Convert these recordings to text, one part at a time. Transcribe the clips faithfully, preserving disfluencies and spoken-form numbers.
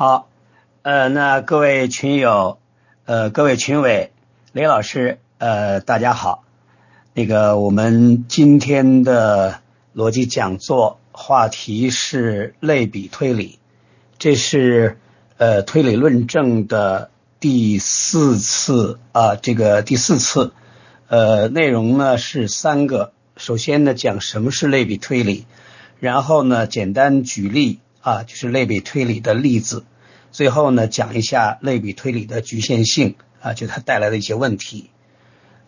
好，呃，那各位群友，呃，各位群委，雷老师，呃，大家好。那个，我们今天的逻辑讲座话题是类比推理，这是呃推理论证的第四次啊，这个第四次，呃，内容呢是三个。首先呢，讲什么是类比推理，然后呢，简单举例。啊，就是类比推理的例子，最后呢讲一下类比推理的局限性啊，就它带来的一些问题。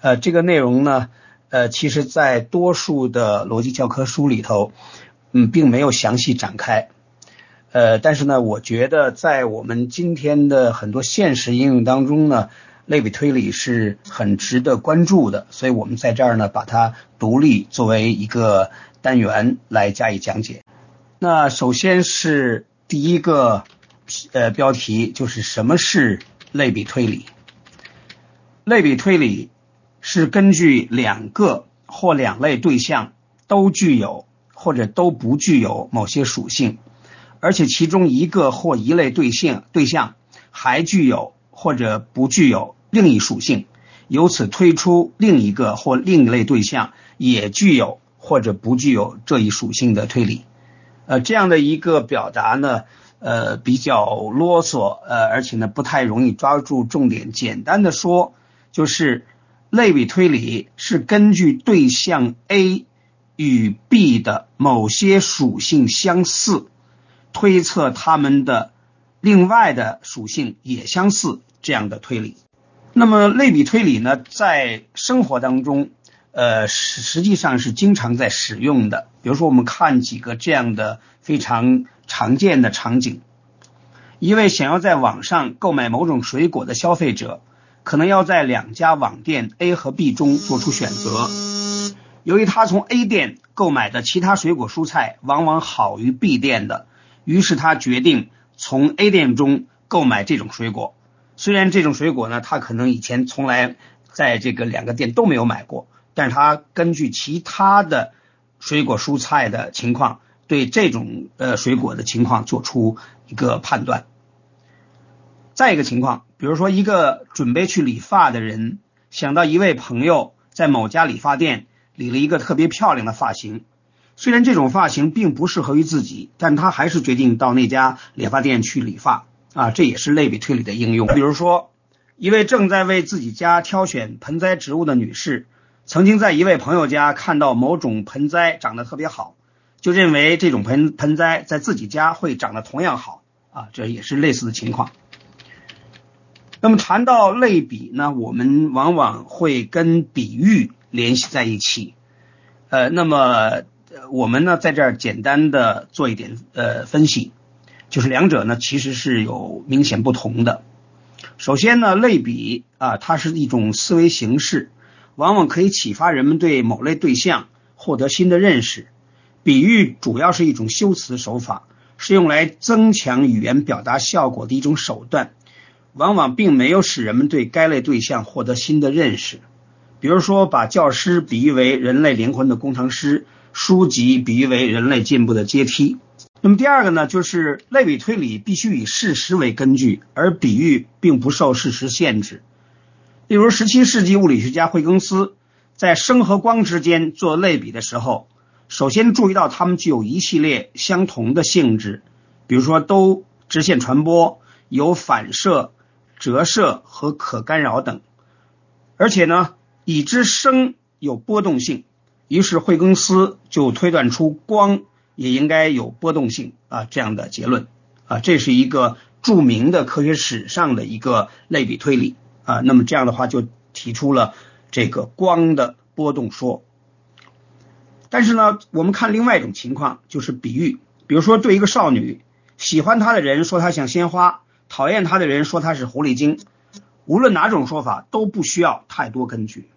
呃，这个内容呢，呃，其实在多数的逻辑教科书里头，嗯，并没有详细展开。呃，但是呢，我觉得在我们今天的很多现实应用当中呢，类比推理是很值得关注的，所以我们在这儿呢，把它独立作为一个单元来加以讲解。那首先是第一个呃标题，就是什么是类比推理。类比推理是根据两个或两类对象都具有或者都不具有某些属性，而且其中一个或一类对象对象还具有或者不具有另一属性，由此推出另一个或另一类对象也具有或者不具有这一属性的推理。呃，这样的一个表达呢，呃，比较啰嗦，呃，而且呢不太容易抓住重点。简单的说，就是类比推理是根据对象 A 与 B 的某些属性相似，推测它们的另外的属性也相似这样的推理。那么类比推理呢，在生活当中，呃，实际上是经常在使用的。比如说，我们看几个这样的非常常见的场景：一位想要在网上购买某种水果的消费者，可能要在两家网店 A 和 B 中做出选择。由于他从 A 店购买的其他水果蔬菜往往好于 B 店的，于是他决定从 A 店中购买这种水果。虽然这种水果呢，他可能以前从来在这个两个店都没有买过。但是他根据其他的水果蔬菜的情况，对这种呃水果的情况做出一个判断。再一个情况，比如说一个准备去理发的人，想到一位朋友在某家理发店理了一个特别漂亮的发型，虽然这种发型并不适合于自己，但他还是决定到那家理发店去理发啊，这也是类比推理的应用。比如说，一位正在为自己家挑选盆栽植物的女士，曾经在一位朋友家看到某种盆栽长得特别好，就认为这种盆盆栽在自己家会长得同样好啊，这也是类似的情况。那么谈到类比呢，我们往往会跟比喻联系在一起。呃，那么我们呢在这儿简单的做一点呃分析，就是两者呢其实是有明显不同的。首先呢，类比啊，它是一种思维形式。往往可以启发人们对某类对象获得新的认识。比喻主要是一种修辞手法，是用来增强语言表达效果的一种手段，往往并没有使人们对该类对象获得新的认识。比如说，把教师比喻为人类灵魂的工程师，书籍比喻为人类进步的阶梯。那么第二个呢，就是类比推理必须以事实为根据，而比喻并不受事实限制。例如，十七世纪物理学家惠更斯在声和光之间做类比的时候，首先注意到它们具有一系列相同的性质，比如说都直线传播、有反射、折射和可干扰等。而且呢，已知声有波动性，于是惠更斯就推断出光也应该有波动性啊，这样的结论啊，这是一个著名的科学史上的一个类比推理。啊，那么这样的话就提出了这个光的波动说。但是呢，我们看另外一种情况，就是比喻。比如说，对一个少女，喜欢她的人说她像鲜花，讨厌她的人说她是狐狸精，无论哪种说法都不需要太多根据。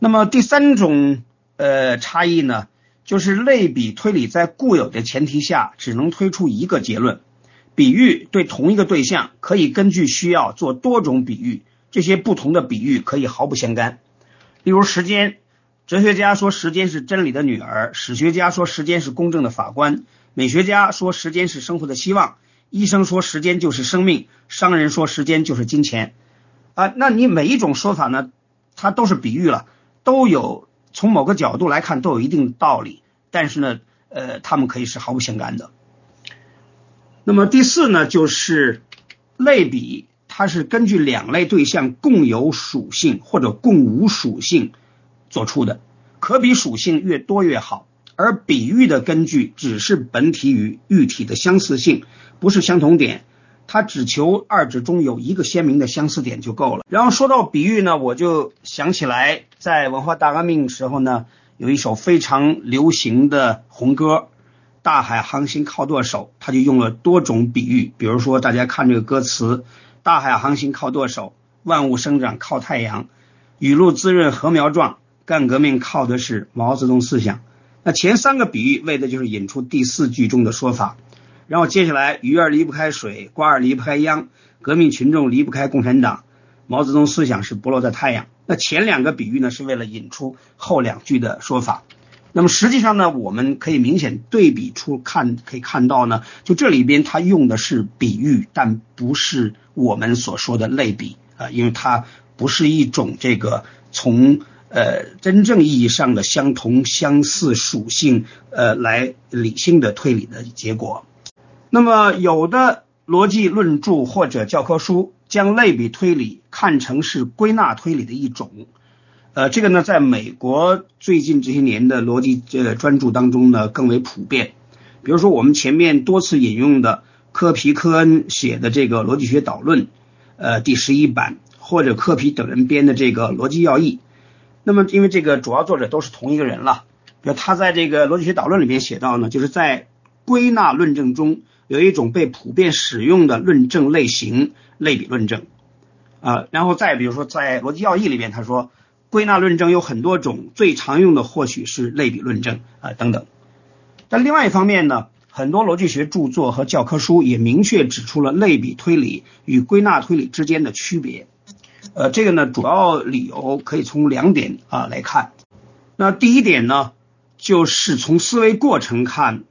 那么第三种呃差异呢，就是类比推理在固有的前提下只能推出一个结论。比喻对同一个对象可以根据需要做多种比喻，这些不同的比喻可以毫不相干。例如时间，哲学家说时间是真理的女儿，史学家说时间是公正的法官，美学家说时间是生活的希望，医生说时间就是生命，商人说时间就是金钱啊。那你每一种说法呢，它都是比喻了，都有从某个角度来看都有一定的道理，但是呢呃，他们可以是毫不相干的。那么第四呢，就是类比，它是根据两类对象共有属性或者共无属性做出的，可比属性越多越好，而比喻的根据只是本体与喻体的相似性，不是相同点，它只求二者中有一个鲜明的相似点就够了。然后说到比喻呢，我就想起来在文化大革命时候呢，有一首非常流行的红歌，大海航行靠舵手，他就用了多种比喻。比如说大家看这个歌词，大海航行靠舵手，万物生长靠太阳，雨露滋润禾苗壮，干革命靠的是毛泽东思想。那前三个比喻为的就是引出第四句中的说法，然后接下来鱼儿离不开水，瓜儿离不开秧，革命群众离不开共产党，毛泽东思想是不落在太阳。那前两个比喻呢，是为了引出后两句的说法。那么实际上呢，我们可以明显对比出看，可以看到呢，就这里边它用的是比喻，但不是我们所说的类比啊、呃，因为它不是一种这个从呃真正意义上的相同相似属性呃来理性的推理的结果。那么有的逻辑论著或者教科书将类比推理看成是归纳推理的一种。呃，这个呢，在美国最近这些年的逻辑呃专著当中呢，更为普遍。比如说，我们前面多次引用的柯皮科恩写的这个《逻辑学导论》，呃，第十一版，或者柯皮等人编的这个《逻辑要义》。那么，因为这个主要作者都是同一个人了，比如他在这个《逻辑学导论》里面写到呢，就是在归纳论证中有一种被普遍使用的论证类型——类比论证。啊、呃，然后再比如说，在《逻辑要义》里面，他说，归纳论证有很多种，最常用的或许是类比论证啊、呃、等等。但另外一方面呢，很多逻辑学著作和教科书也明确指出了类比推理与归纳推理之间的区别。呃，这个呢，主要理由可以从两点啊、呃、来看。那第一点呢，就是从思维过程看，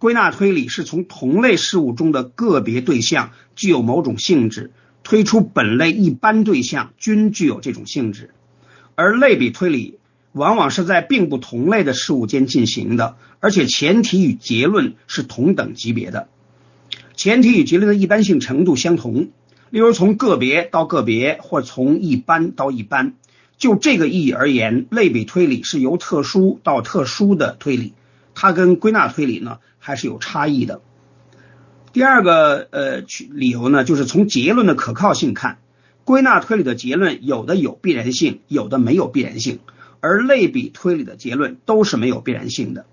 归纳推理是从同类事物中的个别对象具有某种性质，推出本类一般对象均具有这种性质。而类比推理往往是在并不同类的事物间进行的，而且前提与结论是同等级别的，前提与结论的一般性程度相同，例如从个别到个别或从一般到一般。就这个意义而言，类比推理是由特殊到特殊的推理，它跟归纳推理呢还是有差异的。第二个呃理由呢，就是从结论的可靠性看，归纳推理的结论有的有必然性，有的没有必然性，而类比推理的结论都是没有必然性的。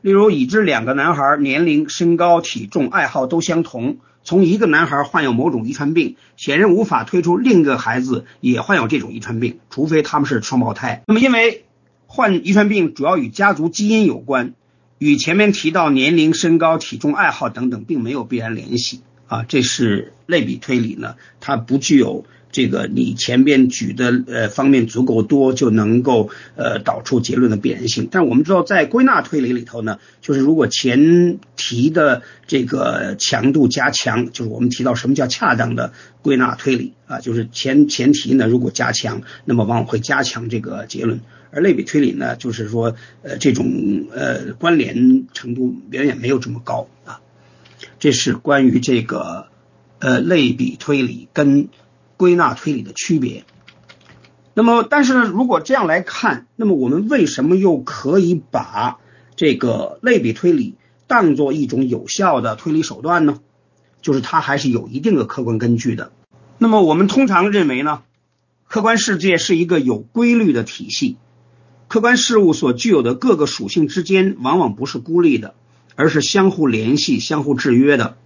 例如，已知两个男孩年龄、身高、体重、爱好都相同，从一个男孩患有某种遗传病，显然无法推出另一个孩子也患有这种遗传病，除非他们是双胞胎。那么因为患遗传病主要与家族基因有关，与前面提到年龄、身高、体重、爱好等等并没有必然联系啊，这是类比推理呢，它不具有这个你前边举的呃方面足够多就能够呃导出结论的必然性。但我们知道在归纳推理里头呢，就是如果前提的这个强度加强，就是我们提到什么叫恰当的归纳推理啊，就是前前提呢如果加强，那么往往会加强这个结论。而类比推理呢，就是说呃这种呃关联程度远远没有这么高啊。这是关于这个呃类比推理跟归纳推理的区别。那么但是呢，如果这样来看，那么我们为什么又可以把这个类比推理当作一种有效的推理手段呢？就是它还是有一定的客观根据的。那么我们通常认为呢，客观世界是一个有规律的体系，客观事物所具有的各个属性之间往往不是孤立的，而是相互联系、相互制约的。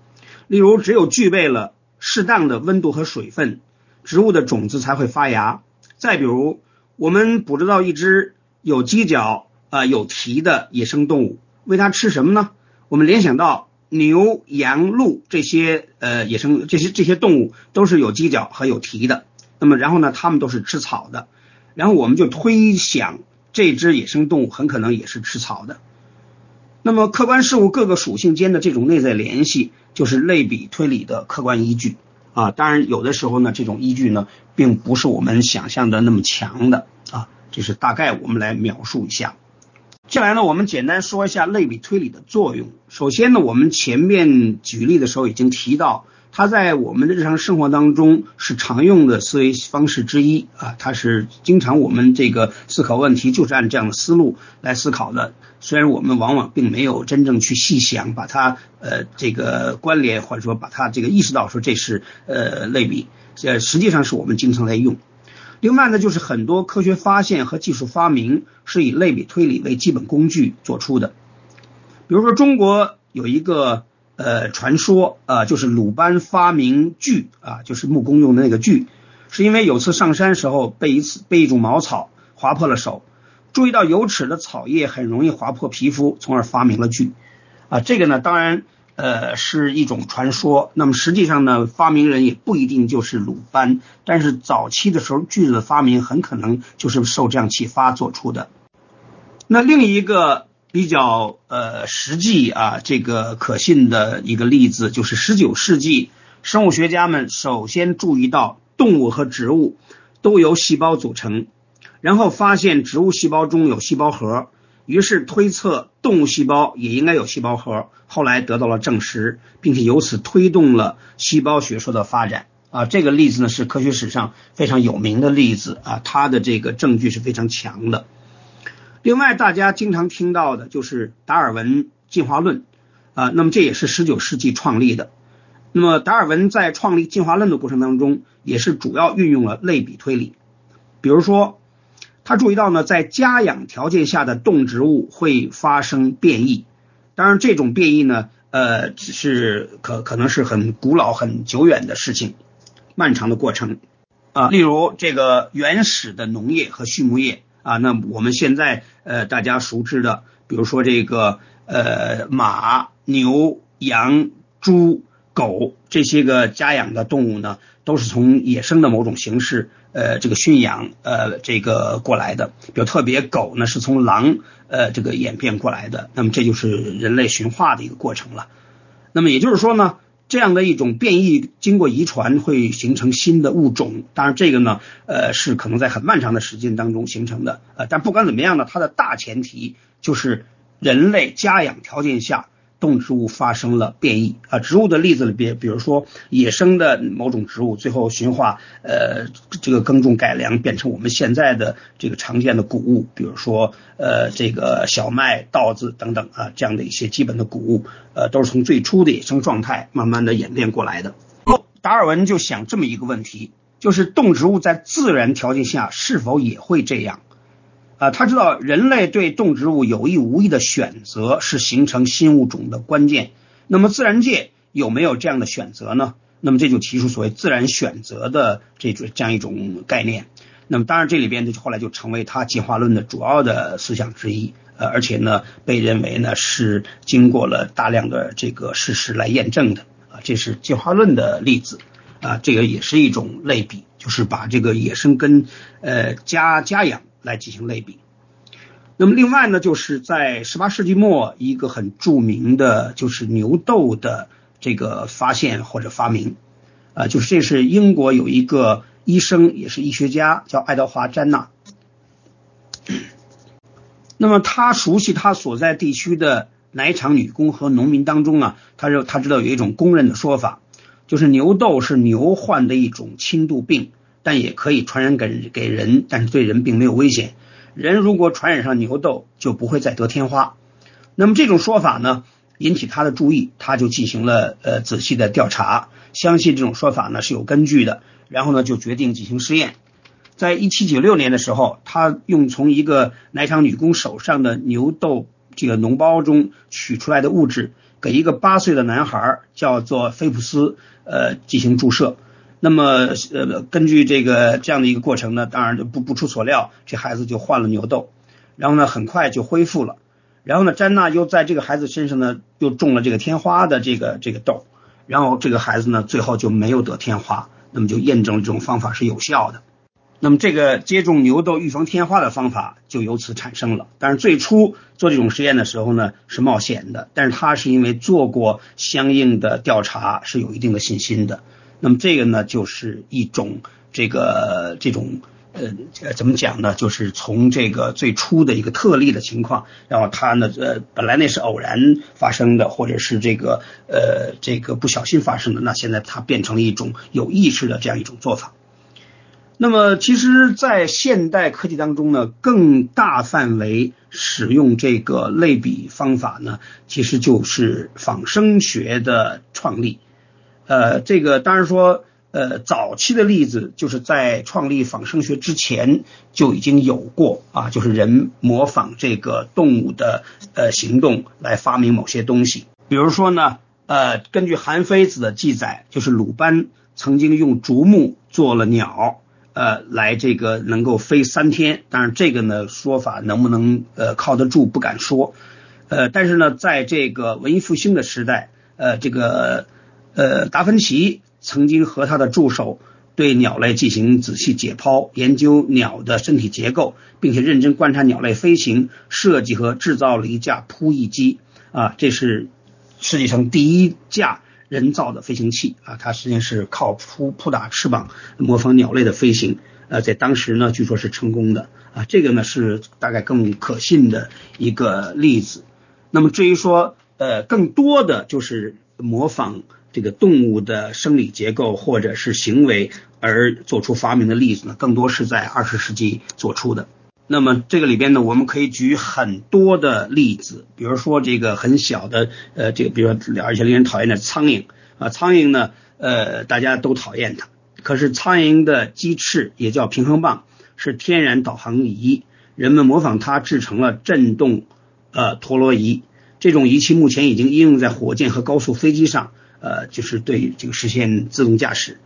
例如，只有具备了适当的温度和水分，植物的种子才会发芽。再比如，我们捕捉到一只有犄角、呃、有蹄的野生动物，喂它吃什么呢？我们联想到牛、羊、鹿这些呃野生这些这些动物都是有犄角和有蹄的。那么然后呢，它们都是吃草的。然后我们就推想这只野生动物很可能也是吃草的。那么客观事物各个属性间的这种内在联系就是类比推理的客观依据啊。当然有的时候呢这种依据呢并不是我们想象的那么强的啊，这是大概我们来描述一下。接下来呢我们简单说一下类比推理的作用。首先呢我们前面举例的时候已经提到，它在我们的日常生活当中是常用的思维方式之一啊，它是经常我们这个思考问题就是按这样的思路来思考的，虽然我们往往并没有真正去细想把它呃这个关联，或者说把它这个意识到说这是呃类比，这实际上是我们经常在用。另外呢就是很多科学发现和技术发明是以类比推理为基本工具做出的。比如说中国有一个呃传说啊、呃、就是鲁班发明锯啊，就是木工用的那个锯，是因为有次上山时候被一次被一种茅草划破了手，注意到有齿的草叶很容易划破皮肤，从而发明了锯啊。这个呢当然呃是一种传说，那么实际上呢发明人也不一定就是鲁班，但是早期的时候锯子的发明很可能就是受这样启发做出的。那另一个比较呃实际啊这个可信的一个例子，就是十九世纪生物学家们首先注意到动物和植物都由细胞组成，然后发现植物细胞中有细胞核，于是推测动物细胞也应该有细胞核，后来得到了证实，并且由此推动了细胞学说的发展啊。这个例子呢是科学史上非常有名的例子啊，它的这个证据是非常强的。另外大家经常听到的就是达尔文进化论啊，那么这也是十九世纪创立的。那么达尔文在创立进化论的过程当中也是主要运用了类比推理。比如说他注意到呢在家养条件下的动植物会发生变异，当然这种变异呢呃，只是可可能是很古老很久远的事情，漫长的过程啊。例如这个原始的农业和畜牧业啊，那我们现在呃大家熟知的比如说这个呃马牛羊猪狗这些个家养的动物呢都是从野生的某种形式呃这个驯养呃这个过来的，比如特别狗呢是从狼呃这个演变过来的，那么这就是人类驯化的一个过程了。那么也就是说呢这样的一种变异经过遗传会形成新的物种，当然这个呢呃是可能在很漫长的时间当中形成的呃，但不管怎么样呢它的大前提就是人类家养条件下动植物发生了变异啊。植物的例子里边，比如说野生的某种植物最后驯化呃这个耕种改良变成我们现在的这个常见的谷物，比如说呃这个小麦稻子等等啊，这样的一些基本的谷物呃都是从最初的野生状态慢慢的演变过来的。达尔文就想这么一个问题，就是动植物在自然条件下是否也会这样啊，他知道人类对动植物有意无意的选择是形成新物种的关键，那么自然界有没有这样的选择呢？那么这就提出所谓自然选择的这种这样一种概念。那么当然这里边后来就成为他进化论的主要的思想之一，呃，而且呢被认为呢是经过了大量的这个事实来验证的啊，这是进化论的例子啊，这个也是一种类比，就是把这个野生跟呃家家养来进行类比。那么另外呢就是在十八世纪末一个很著名的就是牛痘的这个发现或者发明啊、呃，就是这是英国有一个医生也是医学家叫爱德华詹纳，那么他熟悉他所在地区的奶厂女工和农民当中啊，他就他知道有一种公认的说法，就是牛痘是牛患的一种轻度病，但也可以传染给给人，但是对人并没有危险，人如果传染上牛痘就不会再得天花。那么这种说法呢引起他的注意，他就进行了呃仔细的调查，相信这种说法呢是有根据的，然后呢就决定进行试验。在一七九六年的时候，他用从一个奶厂女工手上的牛痘这个脓包中取出来的物质给一个八岁的男孩叫做菲普斯呃进行注射。那么呃，根据这个这样的一个过程呢，当然不不出所料，这孩子就患了牛痘，然后呢很快就恢复了，然后呢詹娜又在这个孩子身上呢又种了这个天花的这个这个痘，然后这个孩子呢最后就没有得天花，那么就验证这种方法是有效的。那么这个接种牛痘预防天花的方法就由此产生了。但是最初做这种实验的时候呢是冒险的，但是他是因为做过相应的调查，是有一定的信心的。那么这个呢就是一种这个这种呃怎么讲呢，就是从这个最初的一个特例的情况，然后他呢呃本来那是偶然发生的，或者是这个呃这个不小心发生的，那现在它变成了一种有意识的这样一种做法。那么其实在现代科技当中呢，更大范围使用这个类比方法呢，其实就是仿生学的创立。呃这个当然说呃早期的例子就是在创立仿生学之前就已经有过啊，就是人模仿这个动物的呃行动来发明某些东西。比如说呢呃根据韩非子的记载，就是鲁班曾经用竹木做了鸟，呃，来这个能够飞三天，当然这个呢说法能不能呃靠得住不敢说，呃，但是呢，在这个文艺复兴的时代，呃，这个呃达芬奇曾经和他的助手对鸟类进行仔细解剖，研究鸟的身体结构，并且认真观察鸟类飞行，设计和制造了一架扑翼机啊，这是世界上第一架人造的飞行器啊，它实际上是靠扑扑打翅膀模仿鸟类的飞行，呃，在当时呢，据说是成功的啊，这个呢是大概更可信的一个例子。那么至于说，呃，更多的就是模仿这个动物的生理结构或者是行为而做出发明的例子呢，更多是在二十世纪做出的。那么这个里边呢，我们可以举很多的例子，比如说这个很小的，呃，这个比如说而且令人讨厌的苍蝇啊，苍蝇呢，呃，大家都讨厌它。可是苍蝇的鸡翅也叫平衡棒，是天然导航仪，人们模仿它制成了振动呃陀螺仪。这种仪器目前已经应用在火箭和高速飞机上，呃，就是对这个实现自动驾驶。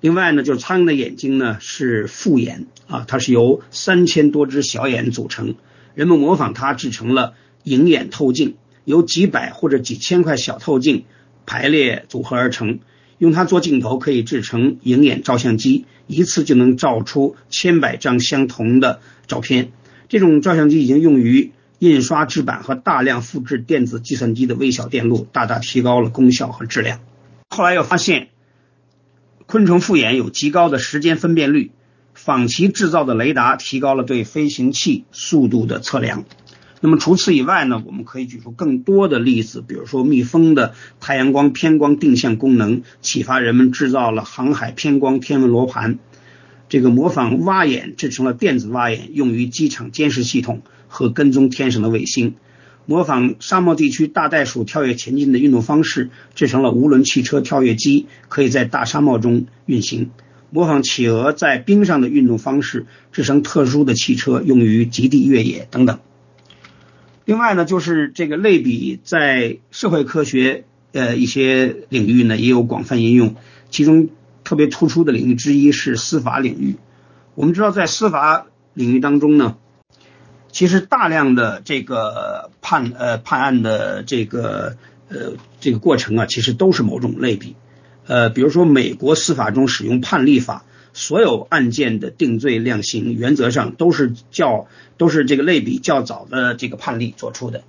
另外呢，就是苍蝇的眼睛呢是复眼啊，它是由三千多只小眼组成，人们模仿它制成了隐眼透镜，由几百或者几千块小透镜排列组合而成，用它做镜头可以制成隐眼照相机，一次就能照出千百张相同的照片。这种照相机已经用于印刷制版和大量复制电子计算机的微小电路，大大提高了功效和质量。后来又发现昆虫复眼有极高的时间分辨率，仿其制造的雷达提高了对飞行器速度的测量。那么除此以外呢，我们可以举出更多的例子，比如说蜜蜂的太阳光偏光定向功能启发人们制造了航海偏光天文罗盘，这个模仿蛙眼制成了电子蛙眼，用于机场监视系统和跟踪天上的卫星，模仿沙漠地区大袋鼠跳跃前进的运动方式，制成了无轮汽车跳跃机，可以在大沙漠中运行，模仿企鹅在冰上的运动方式，制成特殊的汽车用于极地越野等等。另外呢，就是这个类比在社会科学呃一些领域呢也有广泛应用，其中特别突出的领域之一是司法领域。我们知道在司法领域当中呢，其实大量的这个判呃判案的这个呃这个过程啊，其实都是某种类比。呃，比如说美国司法中使用判例法，所有案件的定罪量刑原则上都是较都是这个类比较早的这个判例做出的。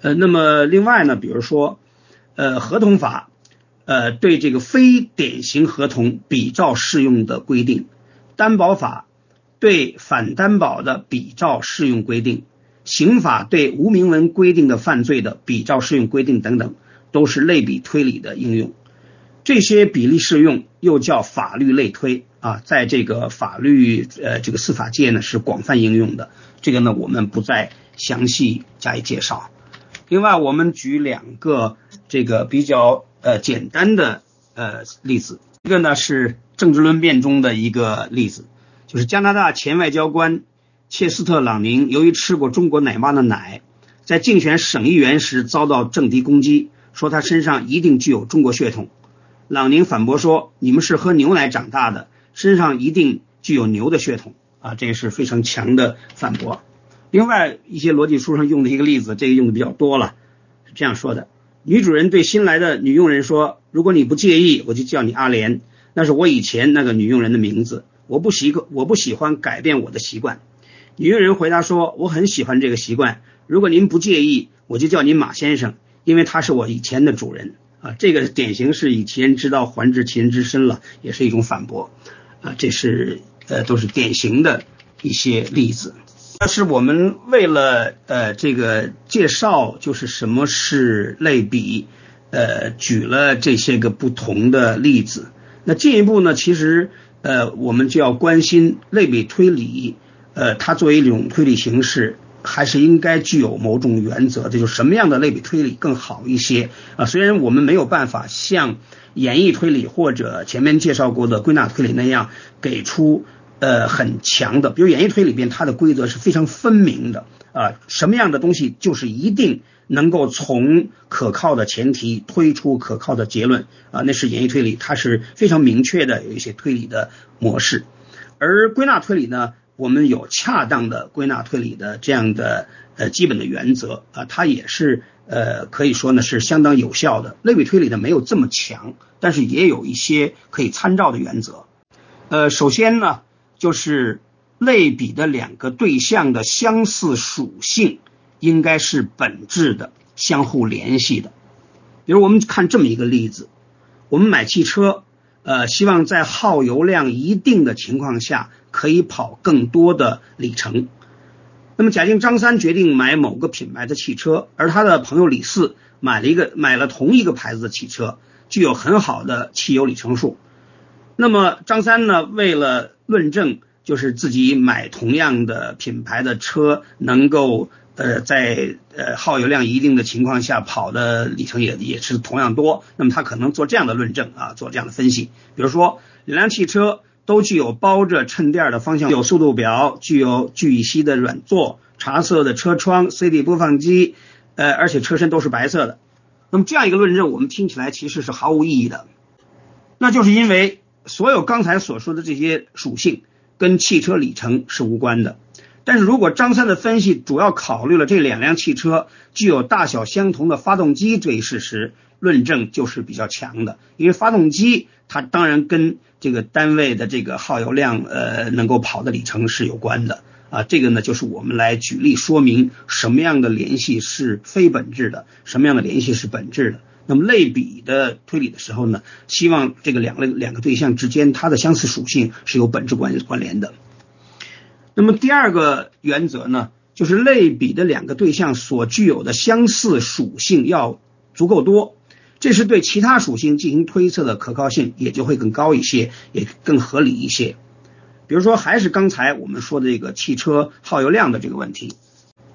呃，那么另外呢，比如说呃合同法，呃对这个非典型合同比照适用的规定，担保法对反担保的比照适用规定，刑法对无明文规定的犯罪的比照适用规定等等，都是类比推理的应用。这些比例适用又叫法律类推啊，在这个法律呃这个司法界呢是广泛应用的，这个呢我们不再详细加以介绍。另外我们举两个这个比较呃简单的呃例子，一个呢是政治论辩中的一个例子，就是加拿大前外交官切斯特朗宁由于吃过中国奶妈的奶，在竞选省议员时遭到政敌攻击，说他身上一定具有中国血统。朗宁反驳说，你们是喝牛奶长大的，身上一定具有牛的血统啊，这是非常强的反驳。另外一些逻辑书上用的一个例子，这个用的比较多了，是这样说的，女主人对新来的女佣人说，如果你不介意我就叫你阿莲，那是我以前那个女佣人的名字，我不习惯，我不喜欢改变我的习惯。纽约人回答说，我很喜欢这个习惯，如果您不介意，我就叫您马先生，因为他是我以前的主人。啊，这个典型是以其人之道还治其人之身了，也是一种反驳。啊，这是呃都是典型的一些例子。但是我们为了呃这个介绍就是什么是类比，呃举了这些个不同的例子。那进一步呢，其实呃我们就要关心类比推理，呃它作为一种推理形式，还是应该具有某种原则，这就是什么样的类比推理更好一些啊。虽然我们没有办法像演绎推理或者前面介绍过的归纳推理那样给出呃很强的，比如演绎推理里边它的规则是非常分明的啊，什么样的东西就是一定能够从可靠的前提推出可靠的结论啊，那是演绎推理，它是非常明确的有一些推理的模式。而归纳推理呢，我们有恰当的归纳推理的这样的呃基本的原则啊，它也是呃可以说呢是相当有效的。类比推理呢没有这么强，但是也有一些可以参照的原则。呃，首先呢就是类比的两个对象的相似属性应该是本质的相互联系的。比如我们看这么一个例子，我们买汽车，呃，希望在耗油量一定的情况下可以跑更多的里程。那么假定张三决定买某个品牌的汽车，而他的朋友李四买了一个买了同一个牌子的汽车，具有很好的汽油里程数。那么张三呢，为了论证就是自己买同样的品牌的车能够呃在呃耗油量一定的情况下跑的里程也也是同样多，那么他可能做这样的论证啊，做这样的分析。比如说两辆汽车都具有包着衬垫的方向，有速度表，具有聚乙烯的软座，茶色的车窗， C D 播放机，呃，而且车身都是白色的。那么这样一个论证，我们听起来其实是毫无意义的。那就是因为所有刚才所说的这些属性跟汽车里程是无关的。但是如果张三的分析主要考虑了这两辆汽车具有大小相同的发动机这一事实，论证就是比较强的。因为发动机它当然跟这个单位的这个耗油量呃能够跑的里程是有关的啊。这个呢就是我们来举例说明什么样的联系是非本质的，什么样的联系是本质的。那么类比的推理的时候呢，希望这个两个两个对象之间它的相似属性是有本质关关联的。那么第二个原则呢，就是类比的两个对象所具有的相似属性要足够多，这是对其他属性进行推测的可靠性也就会更高一些，也更合理一些。比如说还是刚才我们说的这个汽车耗油量的这个问题，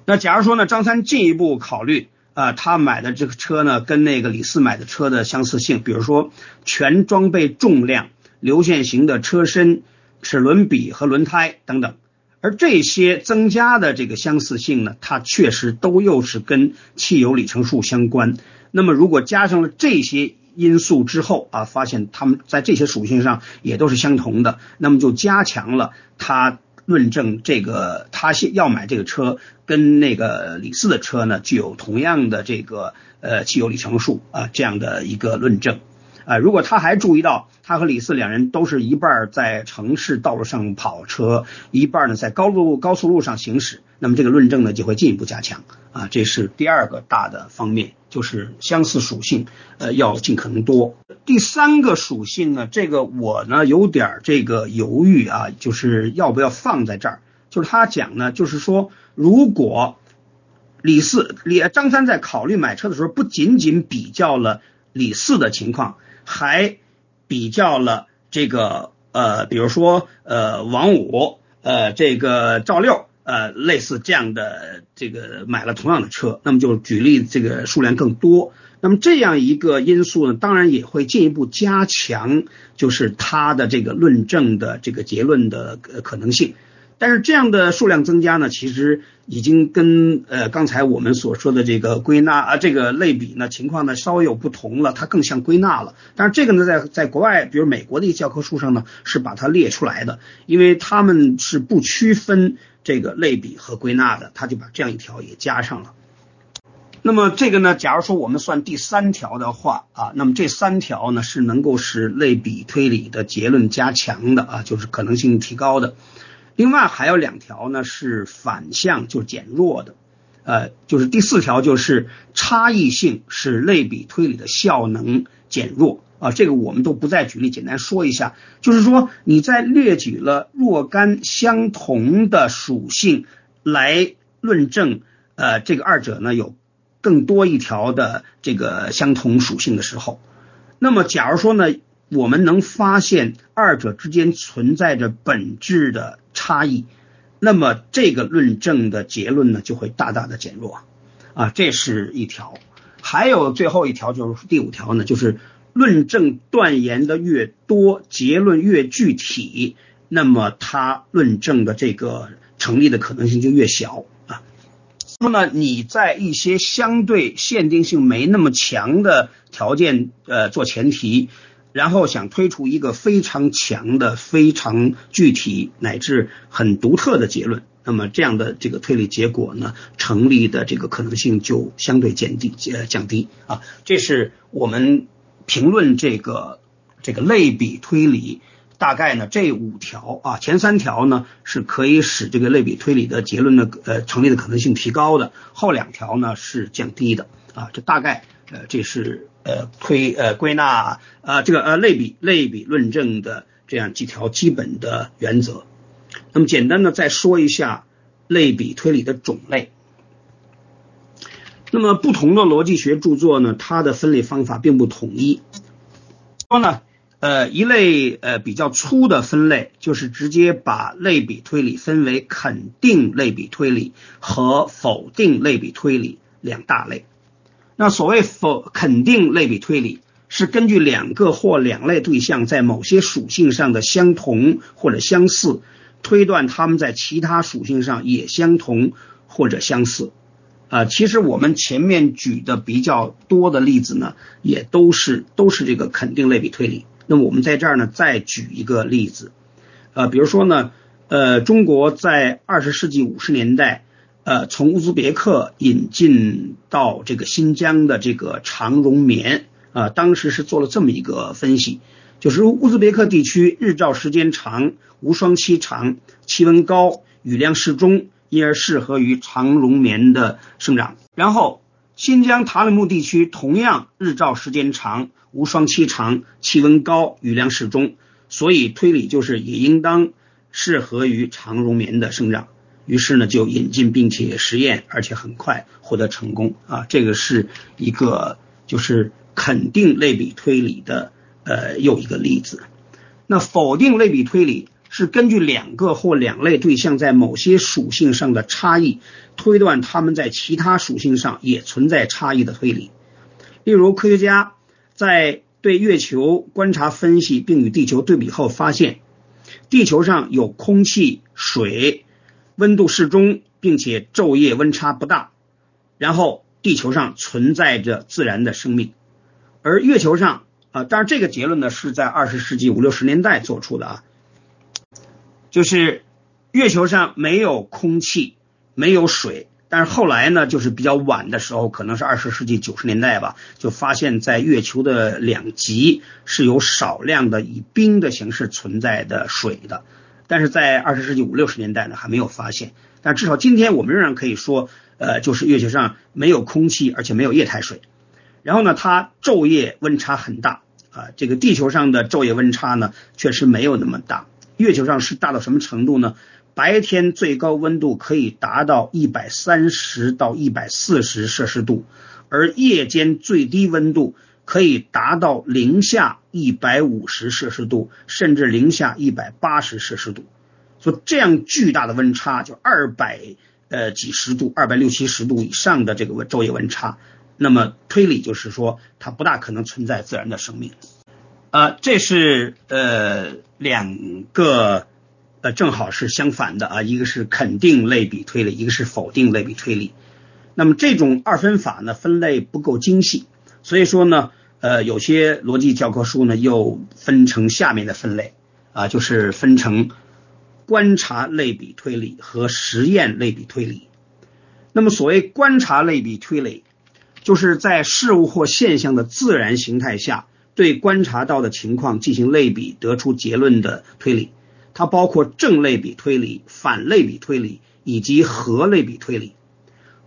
那假如说呢张三进一步考虑啊、呃，他买的这个车呢跟那个李四买的车的相似性，比如说全装备重量、流线型的车身、齿轮比和轮胎等等。而这些增加的这个相似性呢，它确实都又是跟汽油里程数相关。那么如果加上了这些因素之后啊，发现它们在这些属性上也都是相同的，那么就加强了它论证这个他要买这个车跟那个李四的车呢具有同样的这个呃汽油里程数啊这样的一个论证。啊，如果他还注意到他和李四两人都是一半在城市道路上跑车，一半呢在高路高速路上行驶，那么这个论证呢就会进一步加强啊。这是第二个大的方面，就是相似属性呃要尽可能多。第三个属性呢，这个我呢有点这个犹豫啊，就是要不要放在这儿。就是他讲呢，就是说如果李四李张三在考虑买车的时候，不仅仅比较了李四的情况，还比较了这个呃比如说呃王五呃这个赵六呃类似这样的这个买了同样的车，那么就举例这个数量更多。那么这样一个因素呢，当然也会进一步加强就是他的这个论证的这个结论的可能性。但是这样的数量增加呢，其实已经跟呃刚才我们所说的这个归纳啊这个类比呢情况呢稍微有不同了，它更像归纳了。但是这个呢在在国外比如美国的一教科书上呢是把它列出来的，因为他们是不区分这个类比和归纳的，他就把这样一条也加上了。那么这个呢，假如说我们算第三条的话啊，那么这三条呢是能够使类比推理的结论加强的啊，就是可能性提高的。另外还有两条呢是反向，就是减弱的，呃，就是第四条就是差异性使类比推理的效能减弱啊，这个我们都不再举例，简单说一下，就是说你在列举了若干相同的属性来论证呃这个二者呢有更多一条的这个相同属性的时候，那么假如说呢我们能发现二者之间存在着本质的差异，那么这个论证的结论呢就会大大的减弱啊，这是一条。还有最后一条就是第五条呢，就是论证断言的越多，结论越具体，那么它论证的这个成立的可能性就越小啊。那么呢，你在一些相对限定性没那么强的条件呃做前提，然后想推出一个非常强的非常具体乃至很独特的结论，那么这样的这个推理结果呢成立的这个可能性就相对减低呃降低啊。这是我们评论这个这个类比推理大概呢这五条啊，前三条呢是可以使这个类比推理的结论的呃成立的可能性提高的，后两条呢是降低的啊，这大概呃这是呃推呃归纳呃这个呃类比类比论证的这样几条基本的原则。那么简单的再说一下类比推理的种类。那么不同的逻辑学著作呢，它的分类方法并不统一。说呢，呃，一类呃比较粗的分类就是直接把类比推理分为肯定类比推理和否定类比推理两大类。那所谓否肯定类比推理是根据两个或两类对象在某些属性上的相同或者相似，推断它们在其他属性上也相同或者相似。呃，其实我们前面举的比较多的例子呢，也都是都是这个肯定类比推理。那么我们在这儿呢，再举一个例子，呃，比如说呢，呃，中国在二十世纪五十年代，呃，从乌兹别克引进到这个新疆的这个长绒棉，啊、呃，当时是做了这么一个分析，就是乌兹别克地区日照时间长，无霜期长，气温高，雨量适中。因而适合于长绒棉的生长。然后新疆塔里木地区同样日照时间长，无霜期长，气温高，雨量适中，所以推理就是也应当适合于长绒棉的生长。于是呢就引进并且实验，而且很快获得成功啊，这个是一个就是肯定类比推理的呃又一个例子。那否定类比推理是根据两个或两类对象在某些属性上的差异，推断它们在其他属性上也存在差异的推理。例如科学家在对月球观察分析并与地球对比后发现，地球上有空气、水，温度适中，并且昼夜温差不大，然后地球上存在着自然的生命。而月球上啊，当然这个结论呢是在二十世纪五六十年代做出的啊，就是月球上没有空气，没有水，但是后来呢，就是比较晚的时候，可能是二十世纪九十年代吧，就发现在月球的两极是有少量的以冰的形式存在的水的，但是在二十世纪五六十年代呢，还没有发现。但至少今天我们仍然可以说，呃，就是月球上没有空气，而且没有液态水。然后呢，它昼夜温差很大啊，这个地球上的昼夜温差呢，确实没有那么大。月球上是大到什么程度呢？白天最高温度可以达到一百三十到一百四十摄氏度，而夜间最低温度可以达到零下一百五十摄氏度，甚至零下一百八十摄氏度。所以这样巨大的温差，就200呃几十度 ,二百六七十 度以上的这个昼夜温差，那么推理就是说它不大可能存在自然的生命。呃，这是呃两个呃正好是相反的啊，一个是肯定类比推理，一个是否定类比推理。那么这种二分法呢，分类不够精细，所以说呢，呃，有些逻辑教科书呢又分成下面的分类啊，就是分成观察类比推理和实验类比推理。那么所谓观察类比推理，就是在事物或现象的自然形态下，对观察到的情况进行类比，得出结论的推理。它包括正类比推理、反类比推理以及合类比推理。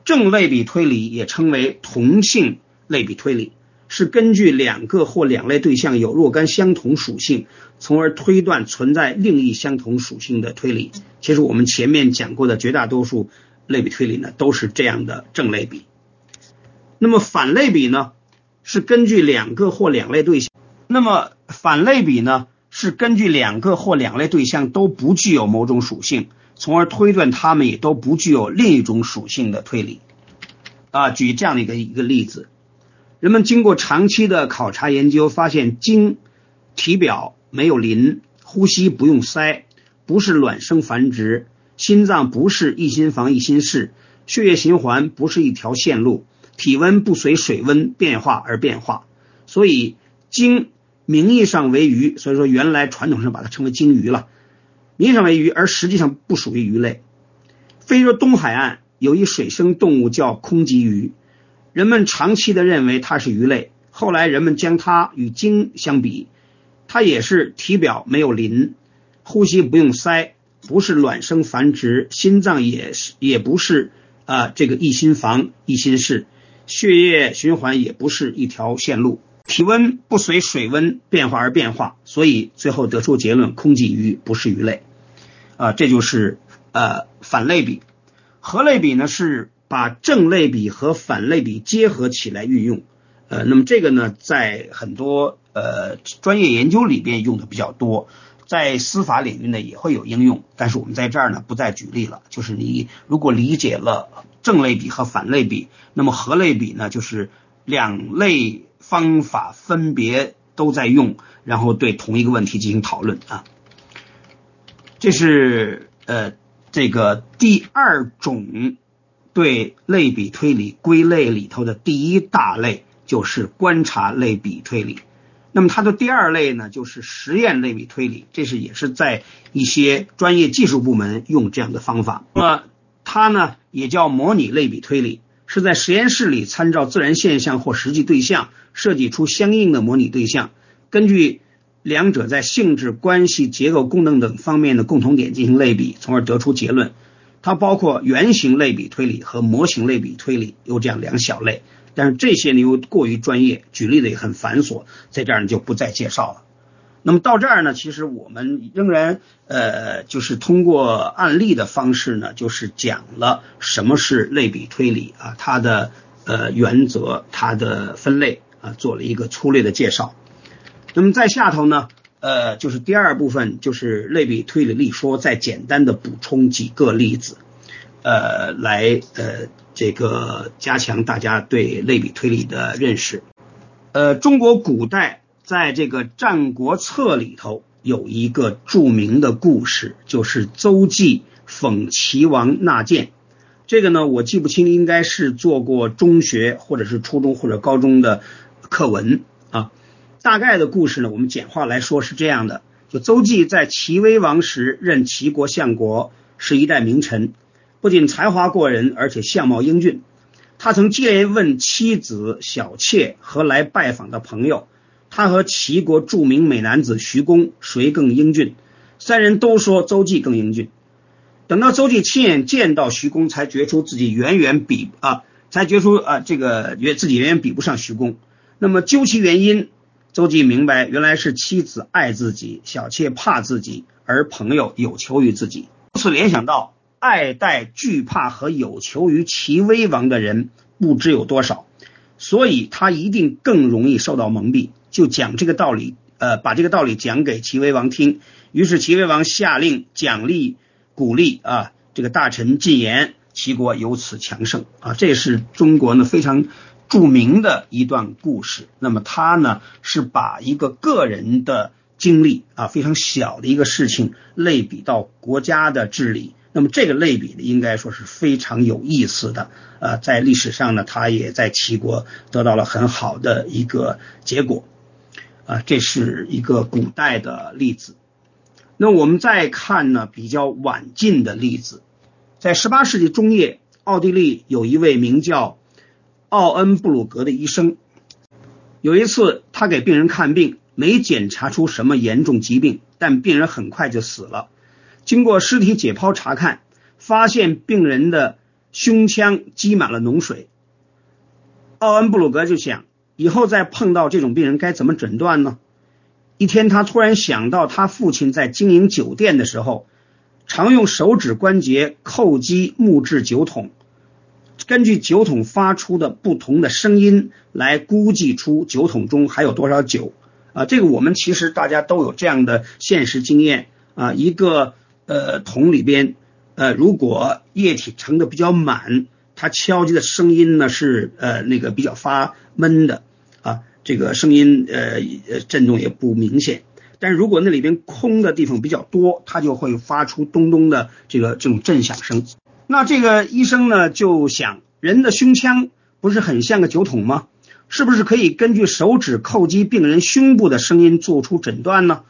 正类比推理也称为同性类比推理，是根据两个或两类对象有若干相同属性，从而推断存在另一相同属性的推理。其实我们前面讲过的绝大多数类比推理呢，都是这样的正类比。那么反类比呢，是根据两个或两类对象那么反类比呢是根据两个或两类对象都不具有某种属性，从而推断它们也都不具有另一种属性的推理。啊，举这样的一个一个例子，人们经过长期的考察研究发现，鲸体表没有鳞，呼吸不用鳃，不是卵生繁殖，心脏不是一心房一心室，血液循环不是一条线路，体温不随水温变化而变化，所以鲸名义上为鱼，所以说原来传统上把它称为鲸鱼了，名义上为鱼，而实际上不属于鱼类。非洲东海岸有一水生动物叫空棘鱼，人们长期的认为它是鱼类，后来人们将它与鲸相比，它也是体表没有鳞，呼吸不用鳃，不是卵生繁殖，心脏也是也不是呃这个一心房一心室，血液循环也不是一条线路，体温不随水温变化而变化，所以最后得出结论，空棘鱼不是鱼类。呃这就是呃反类比。合类比呢是把正类比和反类比结合起来运用。呃那么这个呢在很多呃专业研究里边用的比较多。在司法领域呢也会有应用，但是我们在这儿呢不再举例了。就是你如果理解了正类比和反类比，那么合类比呢就是两类方法分别都在用，然后对同一个问题进行讨论啊。这是呃这个第二种对类比推理归类里头的第一大类，就是观察类比推理。那么它的第二类呢就是实验类比推理，这是也是在一些专业技术部门用这样的方法。那么它呢也叫模拟类比推理，是在实验室里参照自然现象或实际对象设计出相应的模拟对象，根据两者在性质、关系、结构、功能等方面的共同点进行类比，从而得出结论。它包括原型类比推理和模型类比推理，有这样两小类。但是这些呢又过于专业，举例的也很繁琐，在这儿呢就不再介绍了。那么到这儿呢，其实我们仍然呃，就是通过案例的方式呢，就是讲了什么是类比推理啊，它的呃原则、它的分类啊，做了一个粗略的介绍。那么在下头呢，呃，就是第二部分，就是类比推理例说，再简单的补充几个例子，呃，来呃。这个加强大家对类比推理的认识。呃，中国古代在这个《战国策》里头有一个著名的故事，就是邹忌讽齐王纳谏。这个呢，我记不清，应该是做过中学或者是初中或者高中的课文啊。大概的故事呢，我们简化来说是这样的：就邹忌在齐威王时任齐国相国，是一代名臣。不仅才华过人，而且相貌英俊。他曾接连问妻子、小妾和来拜访的朋友，他和齐国著名美男子徐公谁更英俊，三人都说邹忌更英俊。等到邹忌亲眼见到徐公，才觉出自己远远比啊，才觉出啊这个自己远远比不上徐公。那么究其原因，邹忌明白原来是妻子爱自己，小妾怕自己，而朋友有求于自己。由此联想到，爱戴、惧怕和有求于齐威王的人不知有多少，所以他一定更容易受到蒙蔽，就讲这个道理，呃，把这个道理讲给齐威王听。于是齐威王下令奖励、鼓励啊，这个大臣进言，齐国由此强盛啊。这是中国呢非常著名的一段故事。那么他呢是把一个个人的经历啊，非常小的一个事情类比到国家的治理。那么这个类比呢，应该说是非常有意思的，呃，在历史上呢，它也在齐国得到了很好的一个结果，啊、呃，这是一个古代的例子。那我们再看呢，比较晚近的例子，在十八世纪中叶，奥地利有一位名叫奥恩布鲁格的医生。有一次他给病人看病，没检查出什么严重疾病，但病人很快就死了。经过尸体解剖查看，发现病人的胸腔积满了脓水。奥恩布鲁格就想，以后再碰到这种病人该怎么诊断呢？一天他突然想到，他父亲在经营酒店的时候，常用手指关节叩击木质酒桶，根据酒桶发出的不同的声音来估计出酒桶中还有多少酒啊！这个我们其实大家都有这样的现实经验啊。一个呃桶里边呃，如果液体盛得比较满，它敲击的声音呢是呃那个比较发闷的啊，这个声音呃震动也不明显。但是如果那里边空的地方比较多，它就会发出咚咚的这个这种震响声。那这个医生呢就想，人的胸腔不是很像个酒桶吗？是不是可以根据手指叩击病人胸部的声音做出诊断呢？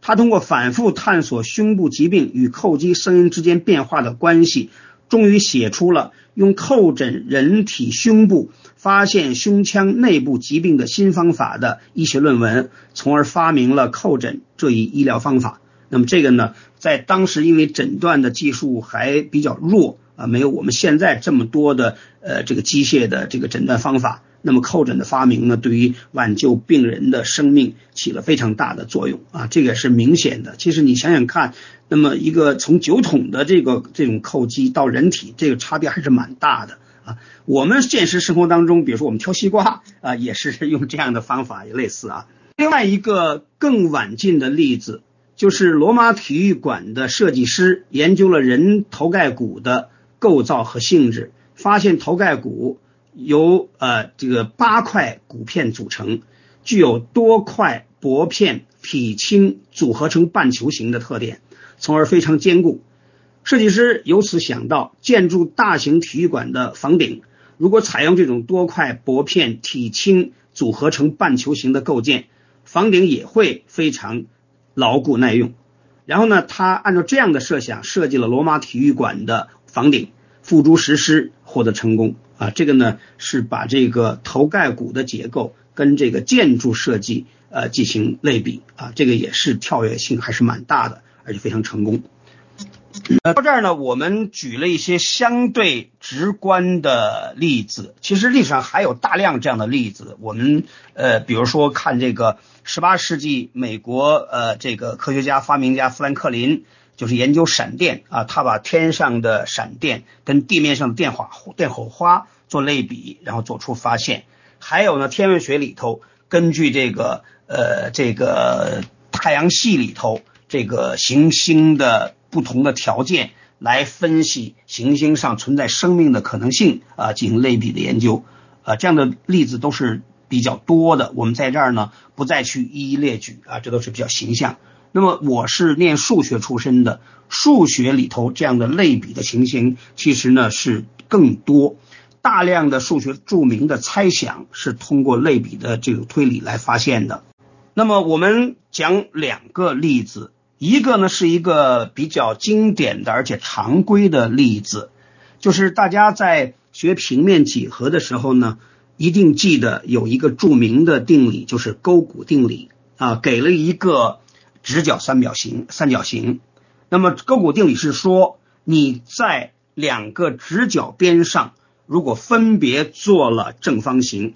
他通过反复探索胸部疾病与叩击声音之间变化的关系，终于写出了用叩诊人体胸部发现胸腔内部疾病的新方法的医学论文，从而发明了叩诊这一医疗方法。那么这个呢，在当时因为诊断的技术还比较弱啊，没有我们现在这么多的呃这个机械的这个诊断方法，那么叩诊的发明呢，对于挽救病人的生命起了非常大的作用啊，这个是明显的。其实你想想看，那么一个从酒桶的这个这种叩击到人体，这个差别还是蛮大的啊。我们现实生活当中，比如说我们挑西瓜啊，也是用这样的方法，也类似啊。另外一个更晚近的例子，就是罗马体育馆的设计师研究了人头盖骨的构造和性质，发现头盖骨由呃这个八块骨片组成，具有多块薄片匹轻组合成半球形的特点，从而非常坚固。设计师由此想到，建筑大型体育馆的房顶，如果采用这种多块薄片体轻组合成半球形的构件，房顶也会非常牢固耐用。然后呢，他按照这样的设想设计了罗马体育馆的房顶，付诸实施，获得成功啊。这个呢是把这个头盖骨的结构跟这个建筑设计呃进行类比啊，这个也是跳跃性还是蛮大的，而且非常成功。呃，到这儿呢，我们举了一些相对直观的例子，其实历史上还有大量这样的例子。我们呃，比如说看这个十八世纪美国呃这个科学家发明家富兰克林，就是研究闪电啊，他把天上的闪电跟地面上的电火电火花做类比，然后做出发现。还有呢，天文学里头根据这个呃这个太阳系里头这个行星的不同的条件来分析行星上存在生命的可能性啊，进行类比的研究啊，这样的例子都是比较多的，我们在这儿呢不再去一一列举啊，这都是比较形象。那么我是念数学出身的，数学里头这样的类比的情形其实呢是更多，大量的数学著名的猜想是通过类比的这个推理来发现的。那么我们讲两个例子，一个呢是一个比较经典的而且常规的例子，就是大家在学平面几何的时候呢，一定记得有一个著名的定理，就是勾股定理啊，给了一个直角三角形三角形。那么勾股定理是说，你在两个直角边上如果分别做了正方形，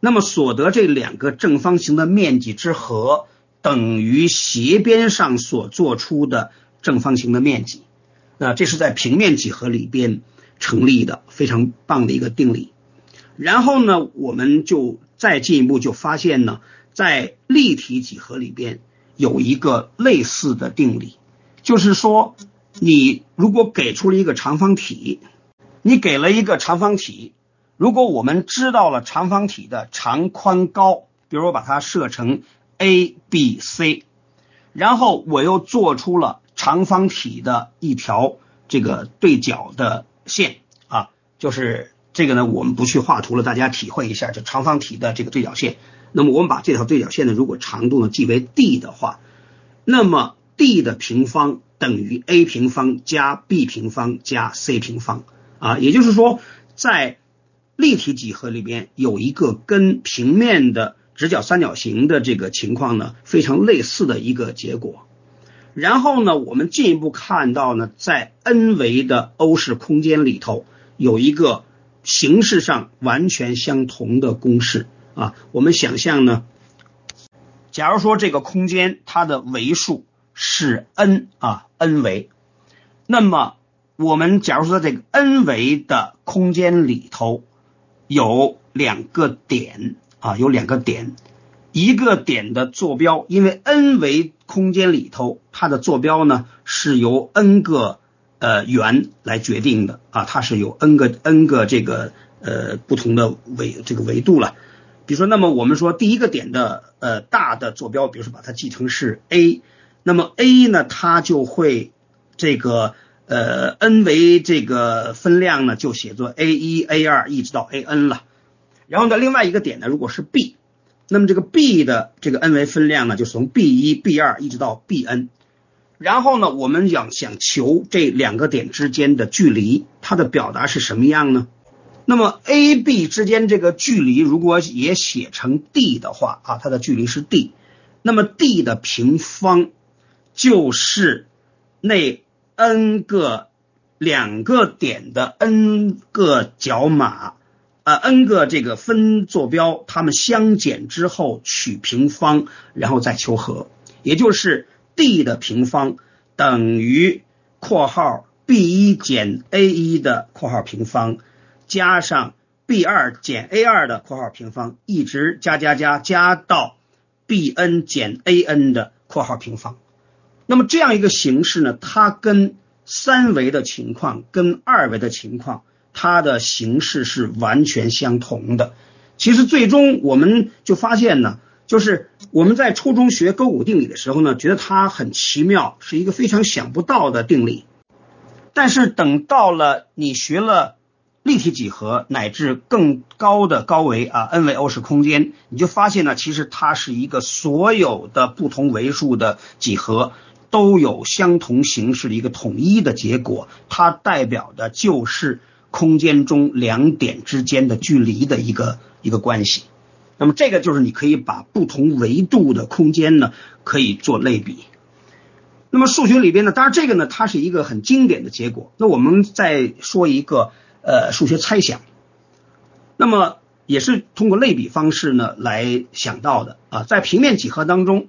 那么所得这两个正方形的面积之和等于斜边上所做出的正方形的面积。那这是在平面几何里边成立的非常棒的一个定理。然后呢，我们就再进一步就发现呢，在立体几何里边有一个类似的定理，就是说你如果给出了一个长方体，你给了一个长方体，如果我们知道了长方体的长宽高，比如我把它设成A, B, C， 然后我又做出了长方体的一条这个对角的线啊，就是这个呢我们不去画图了，大家体会一下这长方体的这个对角线。那么我们把这条对角线呢，如果长度呢记为 D 的话，那么 D 的平方等于 A 平方加 B 平方加 C 平方啊，也就是说在立体几何里边有一个跟平面的直角三角形的这个情况呢非常类似的一个结果。然后呢我们进一步看到呢，在 n 维的欧氏空间里头有一个形式上完全相同的公式啊。我们想象呢，假如说这个空间它的维数是 n 啊 n 维，那么我们假如说在这个 n 维的空间里头有两个点啊，有两个点，一个点的坐标，因为 n 维空间里头它的坐标呢是由 n 个呃圆来决定的啊，它是有 n 个 n 个这个呃不同的维这个维度了。比如说，那么我们说第一个点的呃大的坐标，比如说把它记成是 a， 那么 a 呢它就会这个呃 n 为这个分量呢就写作 a 一 a 二 一直到 a n 了。然后呢另外一个点呢如果是 b， 那么这个 b 的这个 n 为分量呢就是从 b 一 b 二 一直到 b n。然后呢我们想想求这两个点之间的距离，它的表达是什么样呢？那么 A B 之间这个距离如果也写成 D 的话啊，它的距离是 D， 那么 D 的平方就是那 n 个两个点的 n 个角码呃 n 个这个分坐标它们相减之后取平方，然后再求和，也就是D 的平方等于括号 B 一 减 A 一 的括号平方加上 B 二 减 A 二 的括号平方，一直加加加加到 B n 减 A n 的括号平方。那么这样一个形式呢，它跟三维的情况跟二维的情况它的形式是完全相同的。其实最终我们就发现呢，就是我们在初中学勾股定理的时候呢，觉得它很奇妙，是一个非常想不到的定理。但是等到了你学了立体几何乃至更高的高维啊 n 维欧氏空间，你就发现呢，其实它是一个所有的不同维数的几何都有相同形式的一个统一的结果，它代表的就是空间中两点之间的距离的一个一个关系。那么这个就是你可以把不同维度的空间呢可以做类比。那么数学里边呢，当然这个呢它是一个很经典的结果。那我们再说一个呃数学猜想，那么也是通过类比方式呢来想到的啊。在平面几何当中，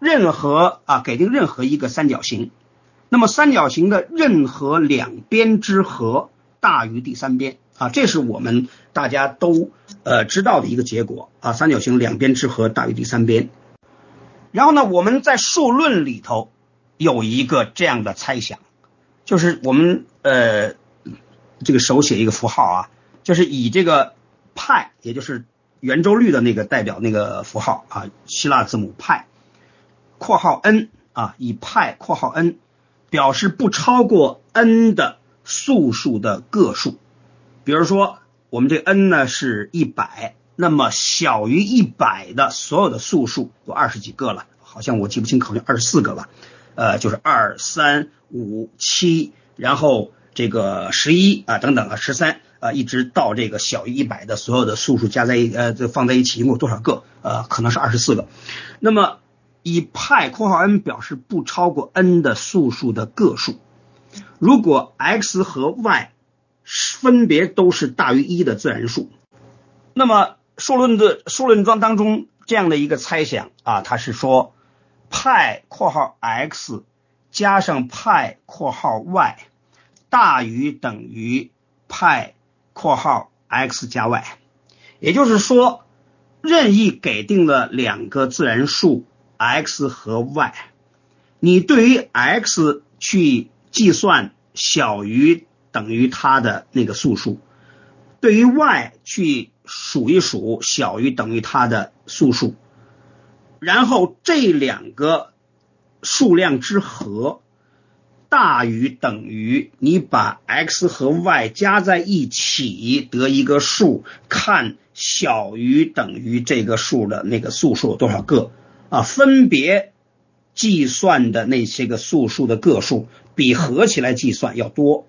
任何啊给定任何一个三角形，那么三角形的任何两边之和大于第三边啊，这是我们大家都呃知道的一个结果啊，三角形两边之和大于第三边。然后呢，我们在数论里头有一个这样的猜想，就是我们呃这个手写一个符号啊，就是以这个派，也就是圆周率的那个代表那个符号啊，希腊字母派括号 n 啊，以派括号 n 表示不超过 n 的素数的个数。比如说我们这 n 呢是一百，那么小于一百的所有的素数有二十几个了，好像我记不清，好像二十四个吧，呃就是二、三、五、七，然后这个十一啊等等啊 ,十三 啊，一直到这个小于一百的所有的素数加在呃放在一起一共有多少个，呃可能是二十四个。那么以派括号 n 表示不超过 n 的素数的个数。如果 x 和 y分别都是大于一的自然数，那么数论的数论庄当中这样的一个猜想啊，它是说派括号 x 加上派括号 y 大于等于派括号 x 加 y， 也就是说任意给定了两个自然数 x 和 y， 你对于 x 去计算小于等于它的那个素数，对于 y 去数一数小于等于它的素数，然后这两个数量之和大于等于你把 x 和 y 加在一起得一个数，看小于等于这个数的那个素数有多少个啊，分别计算的那些个素数的个数比合起来计算要多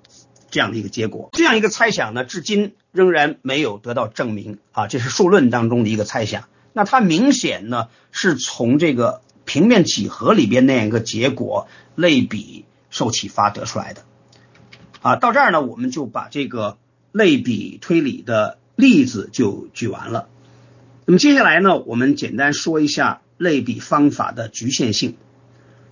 这样的一个结果。这样一个猜想呢，至今仍然没有得到证明啊，这是数论当中的一个猜想。那它明显呢是从这个平面几何里边那样一个结果类比受启发得出来的啊。到这儿呢，我们就把这个类比推理的例子就举完了。那么接下来呢，我们简单说一下类比方法的局限性。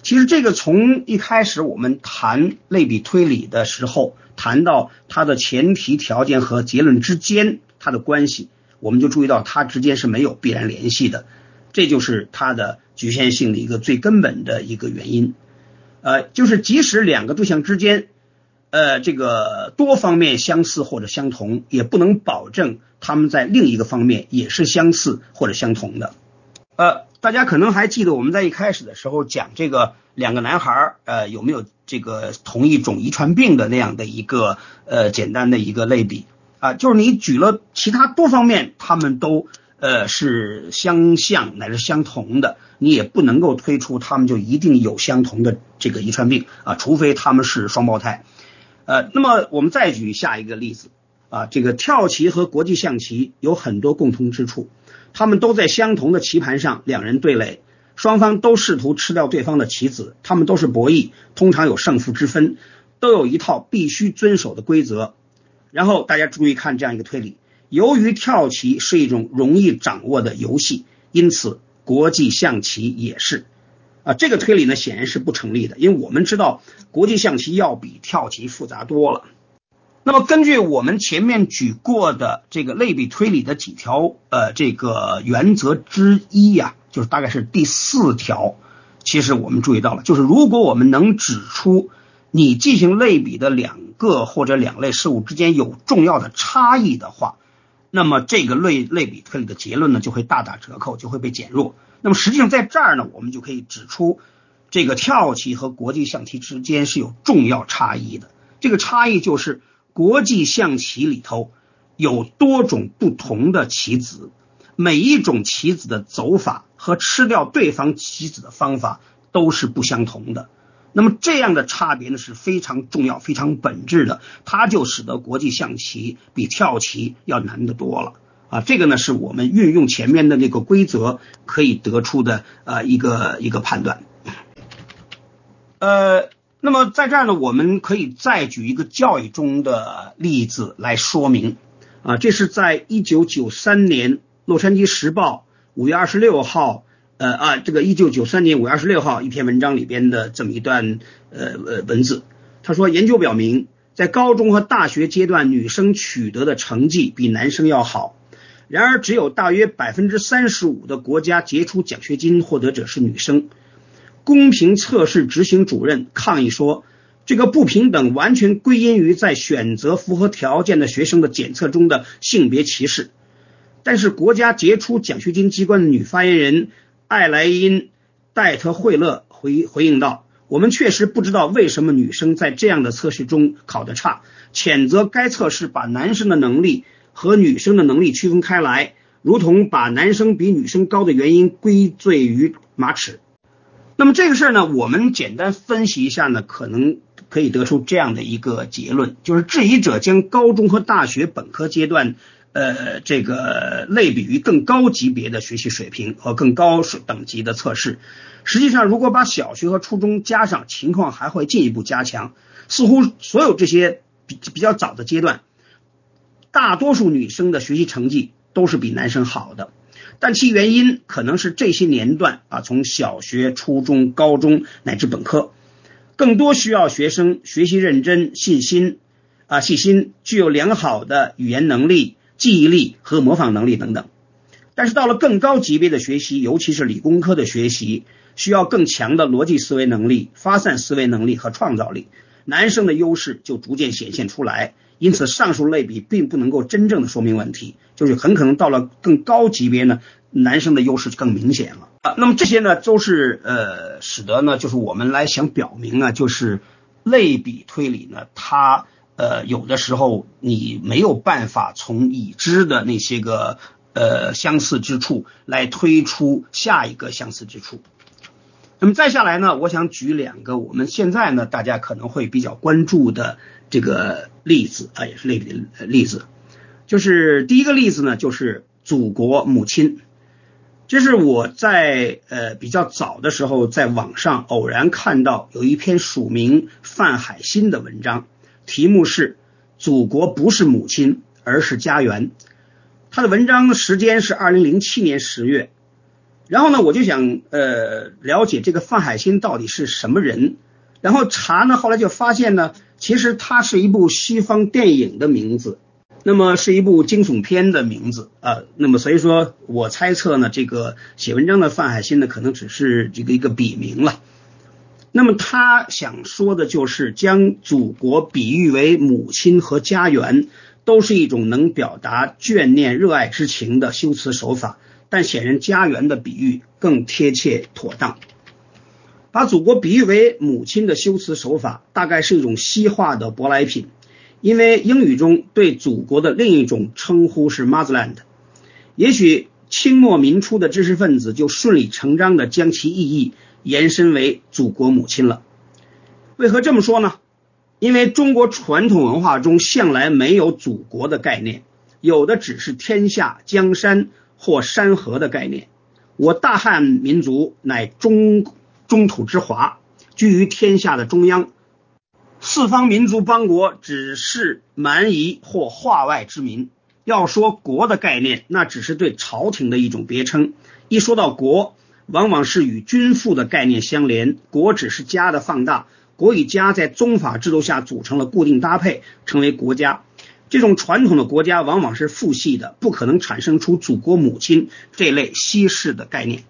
其实这个从一开始我们谈类比推理的时候，谈到它的前提条件和结论之间它的关系，我们就注意到它之间是没有必然联系的，这就是它的局限性的一个最根本的一个原因。呃，就是即使两个对象之间呃，这个多方面相似或者相同，也不能保证他们在另一个方面也是相似或者相同的。呃。大家可能还记得我们在一开始的时候讲这个两个男孩呃有没有这个同一种遗传病的那样的一个呃简单的一个类比啊、呃，就是你举了其他多方面他们都呃是相像乃至相同的，你也不能够推出他们就一定有相同的这个遗传病啊、呃，除非他们是双胞胎。呃，那么我们再举下一个例子啊、呃，这个跳棋和国际象棋有很多共同之处。他们都在相同的棋盘上两人对垒，双方都试图吃掉对方的棋子，他们都是博弈，通常有胜负之分，都有一套必须遵守的规则。然后大家注意看这样一个推理，由于跳棋是一种容易掌握的游戏，因此国际象棋也是啊，这个推理呢显然是不成立的，因为我们知道国际象棋要比跳棋复杂多了。那么根据我们前面举过的这个类比推理的几条呃这个原则之一呀、啊，就是大概是第四条，其实我们注意到了，就是如果我们能指出你进行类比的两个或者两类事物之间有重要的差异的话，那么这个类类比推理的结论呢就会大打折扣，就会被减弱。那么实际上在这儿呢，我们就可以指出这个跳棋和国际象棋之间是有重要差异的，这个差异就是国际象棋里头有多种不同的棋子，每一种棋子的走法和吃掉对方棋子的方法都是不相同的。那么这样的差别呢是非常重要非常本质的，它就使得国际象棋比跳棋要难得多了啊。这个呢是我们运用前面的那个规则可以得出的呃一个一个判断。呃那么在这儿呢，我们可以再举一个教育中的例子来说明啊，这是在一九九三年洛杉矶时报五月二十六号呃啊这个一九九三年五月二十六号一篇文章里边的这么一段呃文字。他说，研究表明在高中和大学阶段女生取得的成绩比男生要好，然而只有大约 百分之三十五 的国家杰出奖学金获得者是女生。公平测试执行主任抗议说，这个不平等完全归因于在选择符合条件的学生的检测中的性别歧视。但是国家杰出奖学金机关的女发言人艾莱因·戴特惠勒 回, 回应道，我们确实不知道为什么女生在这样的测试中考得差，谴责该测试把男生的能力和女生的能力区分开来，如同把男生比女生高的原因归罪于马齿。那么这个事儿呢，我们简单分析一下呢，可能可以得出这样的一个结论，就是质疑者将高中和大学本科阶段呃，这个类比于更高级别的学习水平和更高等级的测试。实际上如果把小学和初中加上，情况还会进一步加强，似乎所有这些 比, 比较早的阶段，大多数女生的学习成绩都是比男生好的，但其原因可能是这些年段啊，从小学、初中、高中乃至本科，更多需要学生学习认真、信心啊、细心，具有良好的语言能力、记忆力和模仿能力等等。但是到了更高级别的学习，尤其是理工科的学习，需要更强的逻辑思维能力、发散思维能力和创造力，男生的优势就逐渐显现出来。因此上述类比并不能够真正的说明问题，就是很可能到了更高级别呢，男生的优势更明显了、啊、那么这些呢都是呃使得呢就是我们来想表明呢，就是类比推理呢它呃有的时候你没有办法从已知的那些个呃相似之处来推出下一个相似之处。那么再下来呢，我想举两个我们现在呢大家可能会比较关注的这个例子啊，也是类比的例子。就是第一个例子呢，就是祖国母亲。这是我在呃比较早的时候在网上偶然看到有一篇署名范海辛的文章，题目是祖国不是母亲而是家园。他的文章时间是二零零七年十月。然后呢，我就想呃了解这个范海辛到底是什么人，然后查呢，后来就发现呢，其实它是一部西方电影的名字，那么是一部惊悚片的名字啊，那么所以说我猜测呢，这个写文章的范海辛呢，可能只是这个一个笔名了。那么他想说的就是将祖国比喻为母亲和家园，都是一种能表达眷恋热爱之情的修辞手法，但显然家园的比喻更贴切妥当。把祖国比喻为母亲的修辞手法，大概是一种西化的舶来品。因为英语中对祖国的另一种称呼是 motherland， 也许清末民初的知识分子就顺理成章地将其意义延伸为祖国母亲了。为何这么说呢？因为中国传统文化中向来没有祖国的概念，有的只是天下、江山或山河的概念。我大汉民族乃中中土之华，居于天下的中央，四方民族邦国只是蛮夷或化外之民。要说国的概念，那只是对朝廷的一种别称。一说到国，往往是与君父的概念相连，国只是家的放大，国与家在宗法制度下组成了固定搭配，成为国家。这种传统的国家往往是父系的，不可能产生出祖国母亲这类西式的概念。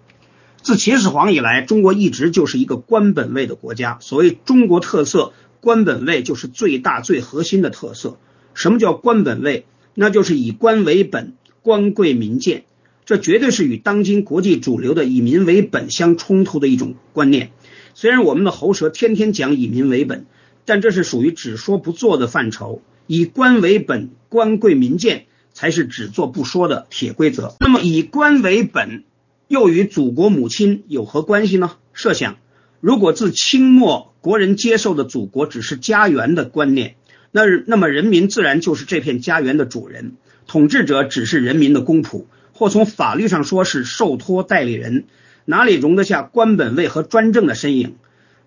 自秦始皇以来，中国一直就是一个官本位的国家，所谓中国特色，官本位就是最大最核心的特色。什么叫官本位？那就是以官为本，官贵民贱，这绝对是与当今国际主流的以民为本相冲突的一种观念。虽然我们的喉舌天天讲以民为本，但这是属于只说不做的范畴，以官为本，官贵民贱才是只做不说的铁规则。那么以官为本又与祖国母亲有何关系呢？设想如果自清末国人接受的祖国只是家园的观念，那那么人民自然就是这片家园的主人，统治者只是人民的公仆，或从法律上说是受托代理人，哪里容得下官本位和专政的身影？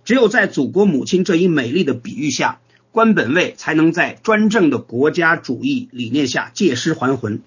只有在祖国母亲这一美丽的比喻下，官本位才能在专政的国家主义理念下借尸还魂。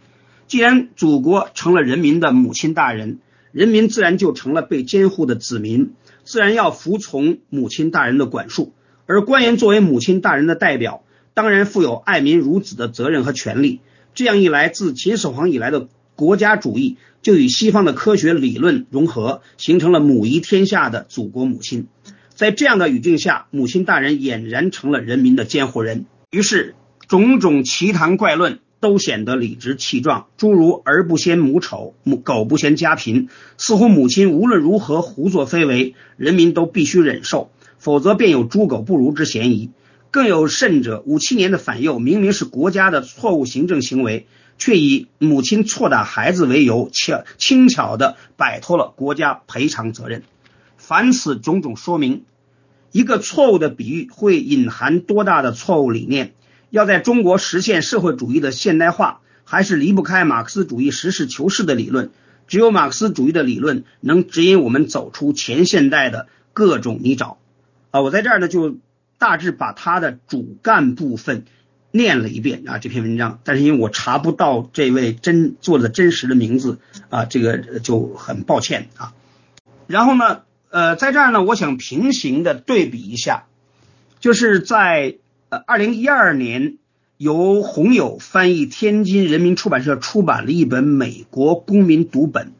既然祖国成了人民的母亲大人，人民自然就成了被监护的子民，自然要服从母亲大人的管束，而官员作为母亲大人的代表，当然负有爱民如子的责任和权利。这样一来，自秦始皇以来的国家主义就与西方的科学理论融合，形成了母仪天下的祖国母亲。在这样的语境下，母亲大人俨然成了人民的监护人，于是种种奇谈怪论都显得理直气壮，诸如儿不嫌母丑，狗不嫌家贫，似乎母亲无论如何胡作非为，人民都必须忍受，否则便有猪狗不如之嫌疑。更有甚者，五七年的反右明明是国家的错误行政行为，却以母亲错打孩子为由，轻巧地摆脱了国家赔偿责任。凡此种种说明，一个错误的比喻会隐含多大的错误理念。要在中国实现社会主义的现代化，还是离不开马克思主义实事求是的理论。只有马克思主义的理论能指引我们走出前现代的各种泥沼。啊，我在这儿呢就大致把它的主干部分念了一遍啊，这篇文章。但是因为我查不到这位真作者真实的名字啊，这个就很抱歉啊。然后呢，呃，在这儿呢，我想平行的对比一下，就是在二零一二年由洪友翻译，天津人民出版社出版了一本美国公民读本。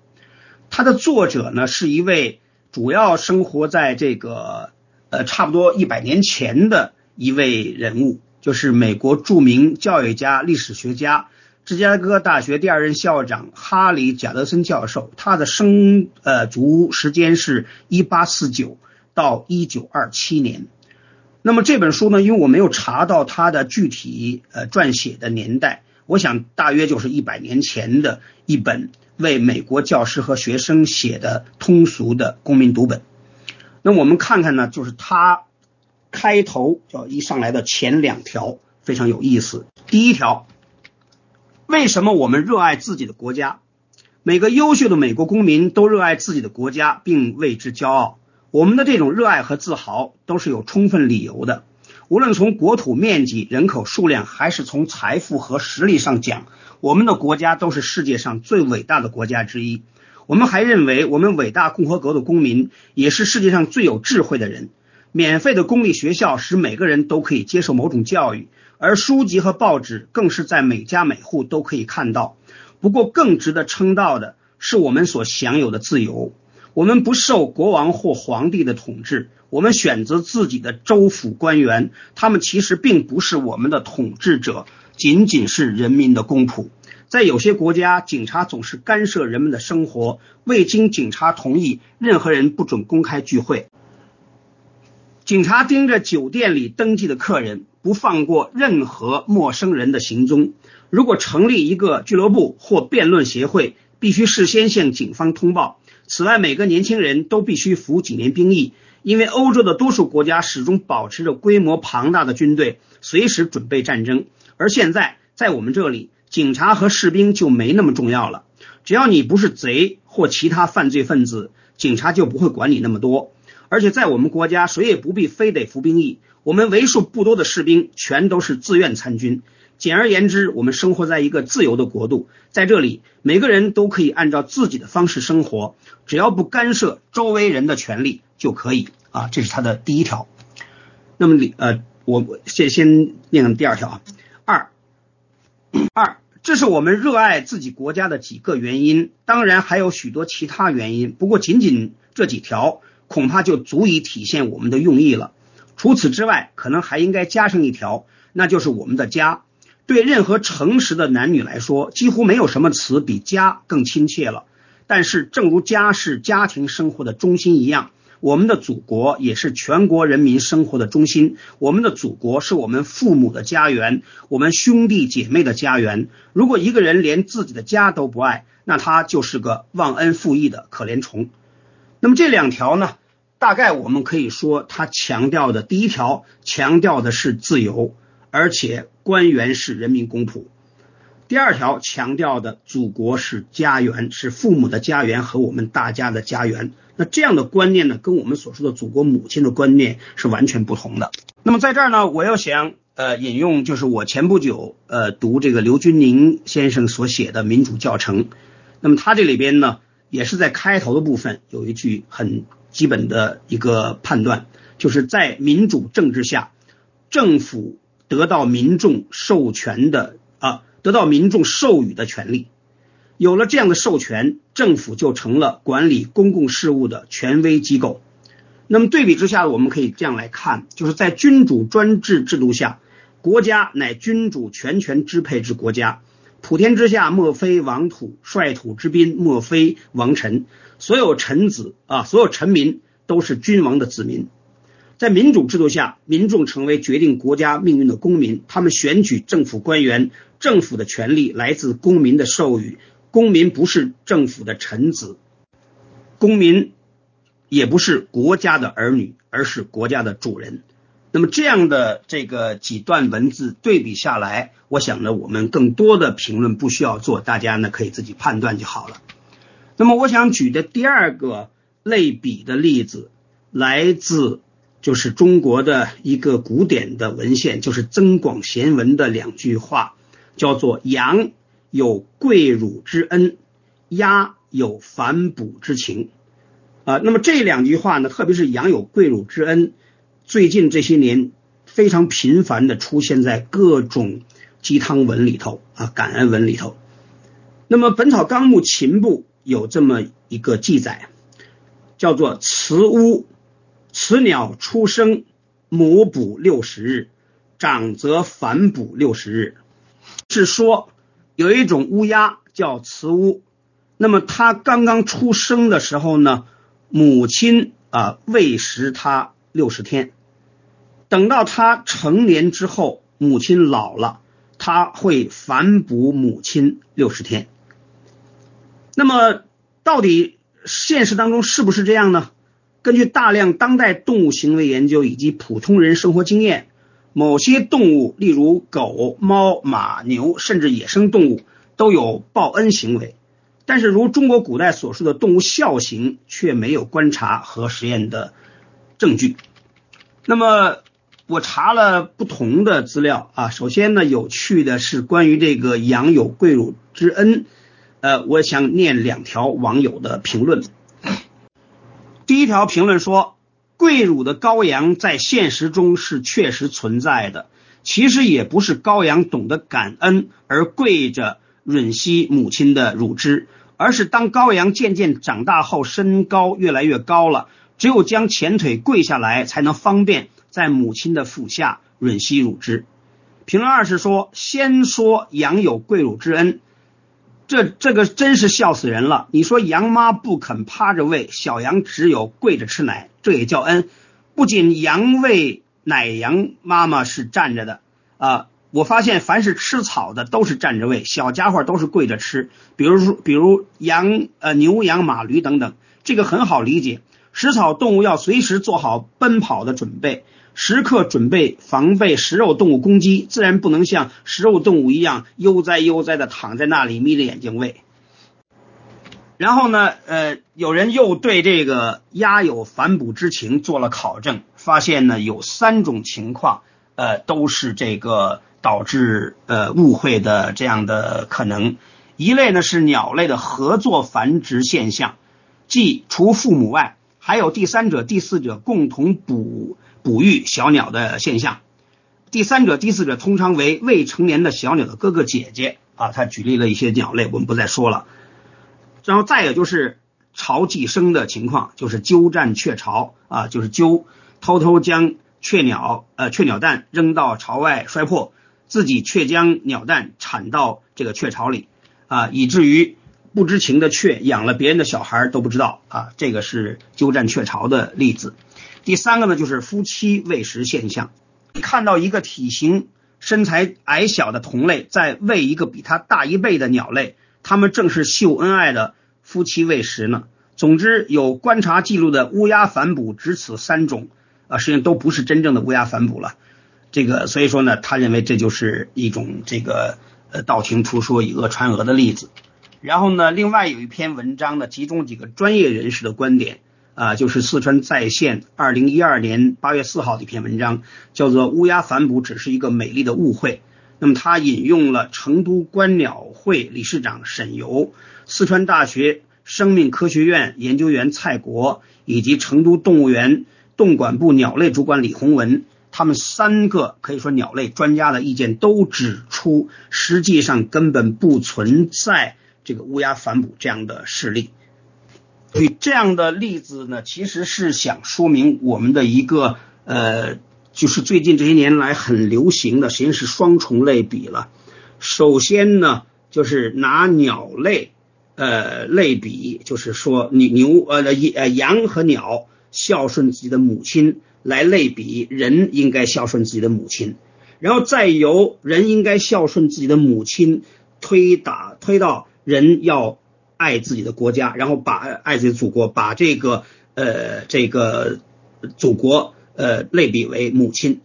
他的作者呢是一位主要生活在这个呃差不多一百年前的一位人物，就是美国著名教育家、历史学家，芝加哥大学第二任校长哈里·贾德森教授。他的生呃卒时间是一八四九到一九二七年。那么这本书呢，因为我没有查到它的具体呃撰写的年代，我想大约就是一百年前的一本为美国教师和学生写的通俗的公民读本。那我们看看呢，就是它开头叫一上来的前两条非常有意思。第一条，为什么我们热爱自己的国家？每个优秀的美国公民都热爱自己的国家，并为之骄傲。我们的这种热爱和自豪都是有充分理由的，无论从国土面积、人口数量，还是从财富和实力上讲，我们的国家都是世界上最伟大的国家之一。我们还认为我们伟大共和国的公民也是世界上最有智慧的人。免费的公立学校使每个人都可以接受某种教育，而书籍和报纸更是在每家每户都可以看到。不过更值得称道的是我们所享有的自由。我们不受国王或皇帝的统治，我们选择自己的州府官员，他们其实并不是我们的统治者，仅仅是人民的公仆。在有些国家，警察总是干涉人们的生活，未经警察同意，任何人不准公开聚会。警察盯着酒店里登记的客人，不放过任何陌生人的行踪。如果成立一个俱乐部或辩论协会，必须事先向警方通报。此外，每个年轻人都必须服几年兵役，因为欧洲的多数国家始终保持着规模庞大的军队，随时准备战争。而现在，在我们这里，警察和士兵就没那么重要了。只要你不是贼或其他犯罪分子，警察就不会管你那么多。而且在我们国家，谁也不必非得服兵役，我们为数不多的士兵全都是自愿参军。简而言之，我们生活在一个自由的国度，在这里每个人都可以按照自己的方式生活，只要不干涉周围人的权利就可以啊，这是他的第一条。那么呃，我先先念第二条啊。二二，这是我们热爱自己国家的几个原因，当然还有许多其他原因，不过仅仅这几条恐怕就足以体现我们的用意了。除此之外，可能还应该加上一条，那就是我们的家。对任何诚实的男女来说，几乎没有什么词比家更亲切了。但是正如家是家庭生活的中心一样，我们的祖国也是全国人民生活的中心。我们的祖国是我们父母的家园，我们兄弟姐妹的家园。如果一个人连自己的家都不爱，那他就是个忘恩负义的可怜虫。那么这两条呢，大概我们可以说，他强调的第一条强调的是自由，而且官员是人民公仆。第二条强调的祖国是家园，是父母的家园和我们大家的家园。那这样的观念呢，跟我们所说的祖国母亲的观念是完全不同的。那么在这儿呢，我又想呃引用，就是我前不久呃读这个刘君宁先生所写的《民主教程》。那么他这里边呢，也是在开头的部分有一句很基本的一个判断，就是在民主政治下，政府得到民众授权的啊，得到民众授予的权利。有了这样的授权，政府就成了管理公共事务的权威机构。那么对比之下，我们可以这样来看，就是在君主专制制度下，国家乃君主全权支配之国家，普天之下莫非王土，率土之滨莫非王臣。所有臣子啊，所有臣民都是君王的子民。在民主制度下，民众成为决定国家命运的公民，他们选举政府官员，政府的权利来自公民的授予，公民不是政府的臣子，公民也不是国家的儿女，而是国家的主人。那么这样的这个几段文字对比下来，我想呢，我们更多的评论不需要做，大家呢可以自己判断就好了。那么我想举的第二个类比的例子，来自就是中国的一个古典的文献，就是增广贤文的两句话，叫做羊有跪乳之恩，鸭有反哺之情啊、呃。那么这两句话呢，特别是羊有跪乳之恩，最近这些年非常频繁的出现在各种鸡汤文里头啊，感恩文里头。那么《本草纲目》秦部有这么一个记载，叫做雌乌雌鸟出生，母哺六十日，长则反哺六十日。是说有一种乌鸦叫雌乌，那么它刚刚出生的时候呢，母亲啊、呃、喂食它六十天，等到它成年之后，母亲老了，它会反哺母亲六十天。那么到底现实当中是不是这样呢？根据大量当代动物行为研究以及普通人生活经验，某些动物，例如狗、猫、马、牛，甚至野生动物，都有报恩行为，但是如中国古代所说的动物孝行却没有观察和实验的证据。那么我查了不同的资料啊，首先呢，有趣的是关于这个羊有跪乳之恩，呃，我想念两条网友的评论。第一条评论说，跪乳的羔羊在现实中是确实存在的，其实也不是羔羊懂得感恩而跪着吮吸母亲的乳汁，而是当羔羊渐渐长大后，身高越来越高了，只有将前腿跪下来才能方便在母亲的腹下吮吸乳汁。评论二是说，先说羊有跪乳之恩，这这个真是笑死人了，你说羊妈不肯趴着喂，小羊只有跪着吃奶，这也叫恩？不仅羊喂奶，羊妈妈是站着的啊、呃我发现凡是吃草的都是站着喂，小家伙都是跪着吃，比如说比如羊呃牛羊马驴等等，这个很好理解。食草动物要随时做好奔跑的准备，时刻准备防备食肉动物攻击，自然不能像食肉动物一样悠哉悠哉的躺在那里眯着眼睛喂。然后呢呃有人又对这个鸦有反哺之情做了考证，发现呢有三种情况呃都是这个导致呃误会的这样的可能。一类呢是鸟类的合作繁殖现象，即除父母外还有第三者第四者共同哺哺育小鸟的现象，第三者第四者通常为未成年的小鸟的哥哥姐姐啊，他举例了一些鸟类我们不再说了。然后再有就是巢寄生的情况，就是鸠占鹊巢啊，就是鸠偷偷将雀鸟呃雀鸟蛋扔到巢外摔破，自己却将鸟蛋产到这个雀巢里啊，以至于不知情的雀养了别人的小孩都不知道啊，这个是鸠占鹊巢的例子。第三个呢就是夫妻喂食现象，看到一个体型身材矮小的同类在喂一个比他大一倍的鸟类，他们正是秀恩爱的夫妻喂食呢。总之，有观察记录的乌鸦反哺只此三种啊，实际上都不是真正的乌鸦反哺了。这个所以说呢，他认为这就是一种这个呃道听途说以讹传讹的例子。然后呢，另外有一篇文章呢，集中几个专业人士的观点啊、呃，就是四川在线二零一二年八月四号的一篇文章，叫做《乌鸦反哺只是一个美丽的误会》。那么他引用了成都观鸟会理事长沈游、四川大学生命科学院研究员蔡国以及成都动物园动管部鸟类主管李洪文。他们三个可以说鸟类专家的意见都指出，实际上根本不存在这个乌鸦反哺这样的事例。所以这样的例子呢，其实是想说明我们的一个呃，就是最近这些年来很流行的，实际上是双重类比了。首先呢，就是拿鸟类呃类比，就是说你牛呃呃羊和鸟孝顺自己的母亲，来类比人应该孝顺自己的母亲，然后再由人应该孝顺自己的母亲推打推到人要爱自己的国家，然后把爱自己的祖国，把这个呃这个祖国呃类比为母亲。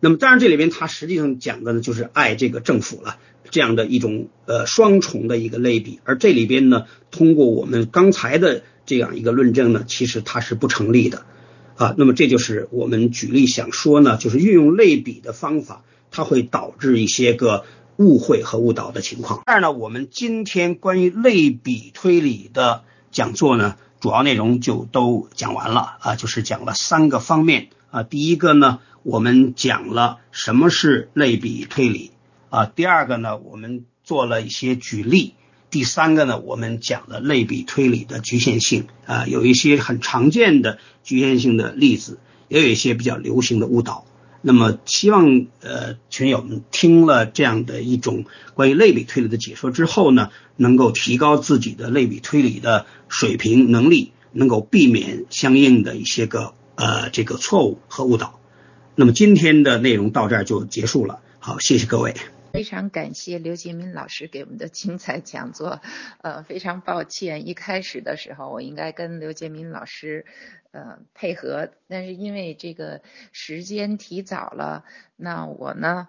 那么当然这里边他实际上讲的呢就是爱这个政府了，这样的一种呃双重的一个类比。而这里边呢，通过我们刚才的这样一个论证呢，其实它是不成立的。啊，那么这就是我们举例想说呢，就是运用类比的方法，它会导致一些个误会和误导的情况。第二呢，我们今天关于类比推理的讲座呢，主要内容就都讲完了啊，就是讲了三个方面啊。第一个呢，我们讲了什么是类比推理啊。第二个呢，我们做了一些举例。第三个呢，我们讲了类比推理的局限性啊，有一些很常见的局限性的例子，也有一些比较流行的误导。那么希望呃群友们听了这样的一种关于类比推理的解说之后呢，能够提高自己的类比推理的水平能力，能够避免相应的一些个呃这个错误和误导。那么今天的内容到这儿就结束了，好，谢谢各位。非常感谢刘杰民老师给我们的精彩讲座，呃，非常抱歉，一开始的时候我应该跟刘杰民老师呃配合，但是因为这个时间提早了，那我呢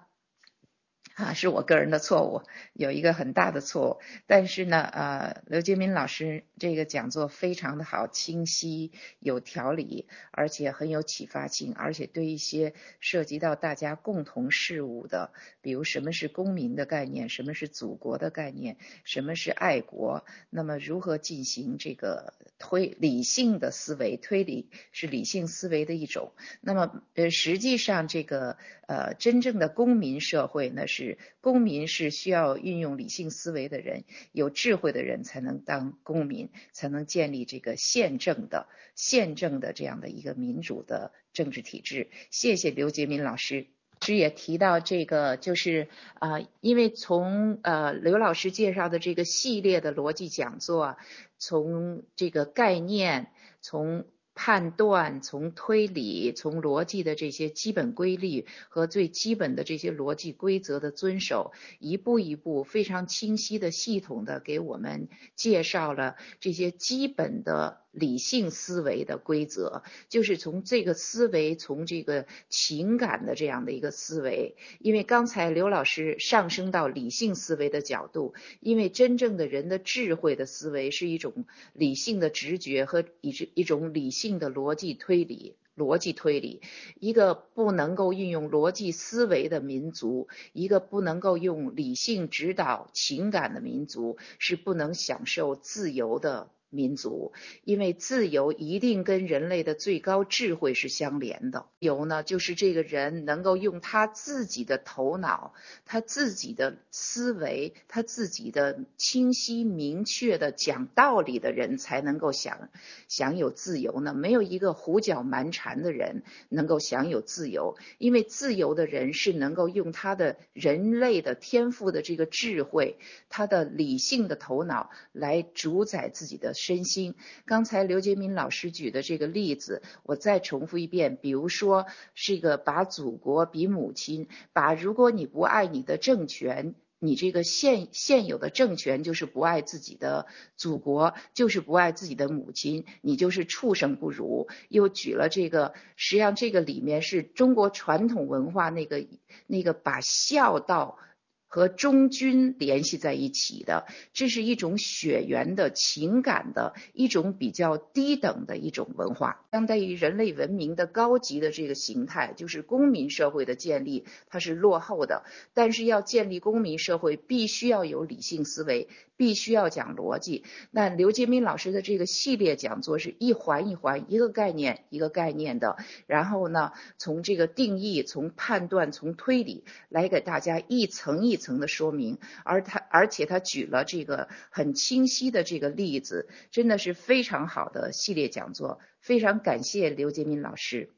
啊是我个人的错误，有一个很大的错误，但是呢呃刘杰民老师这个讲座非常的好，清晰有条理，而且很有启发性，而且对一些涉及到大家共同事务的，比如什么是公民的概念，什么是祖国的概念，什么是爱国，那么如何进行这个推理性的思维，推理是理性思维的一种，那么呃实际上这个呃真正的公民社会呢，是公民是需要运用理性思维的人，有智慧的人才能当公民，才能建立这个宪政的宪政的这样的一个民主的政治体制。谢谢刘杰民老师。也提到这个就是呃，因为从呃刘老师介绍的这个系列的逻辑讲座，从这个概念，从判断，从推理，从逻辑的这些基本规律和最基本的这些逻辑规则的遵守，一步一步非常清晰的系统的给我们介绍了这些基本的理性思维的规则，就是从这个思维，从这个情感的这样的一个思维，因为刚才刘老师上升到理性思维的角度，因为真正的人的智慧的思维是一种理性的直觉和一种理性的逻辑推理，逻辑推理，一个不能够运用逻辑思维的民族，一个不能够用理性指导情感的民族，是不能享受自由的民族，因为自由一定跟人类的最高智慧是相连的。自由呢，就是这个人能够用他自己的头脑，他自己的思维，他自己的清晰明确的讲道理的人才能够享享有自由呢，没有一个胡搅蛮缠的人能够享有自由，因为自由的人是能够用他的人类的天赋的这个智慧，他的理性的头脑来主宰自己的身心。刚才刘杰民老师举的这个例子我再重复一遍，比如说是一个把祖国比母亲，把如果你不爱你的政权，你这个现现有的政权就是不爱自己的祖国，就是不爱自己的母亲，你就是畜生不如。又举了这个，实际上这个里面是中国传统文化那个那个把孝道和忠君联系在一起的，这是一种血缘的情感的一种比较低等的一种文化。相对于人类文明的高级的这个形态，就是公民社会的建立，它是落后的，但是要建立公民社会必须要有理性思维，必须要讲逻辑。那刘杰民老师的这个系列讲座是一环一环，一个概念一个概念的，然后呢从这个定义，从判断，从推理来给大家一层一层层的说明，而他而且他举了这个很清晰的这个例子，真的是非常好的系列讲座，非常感谢刘杰民老师，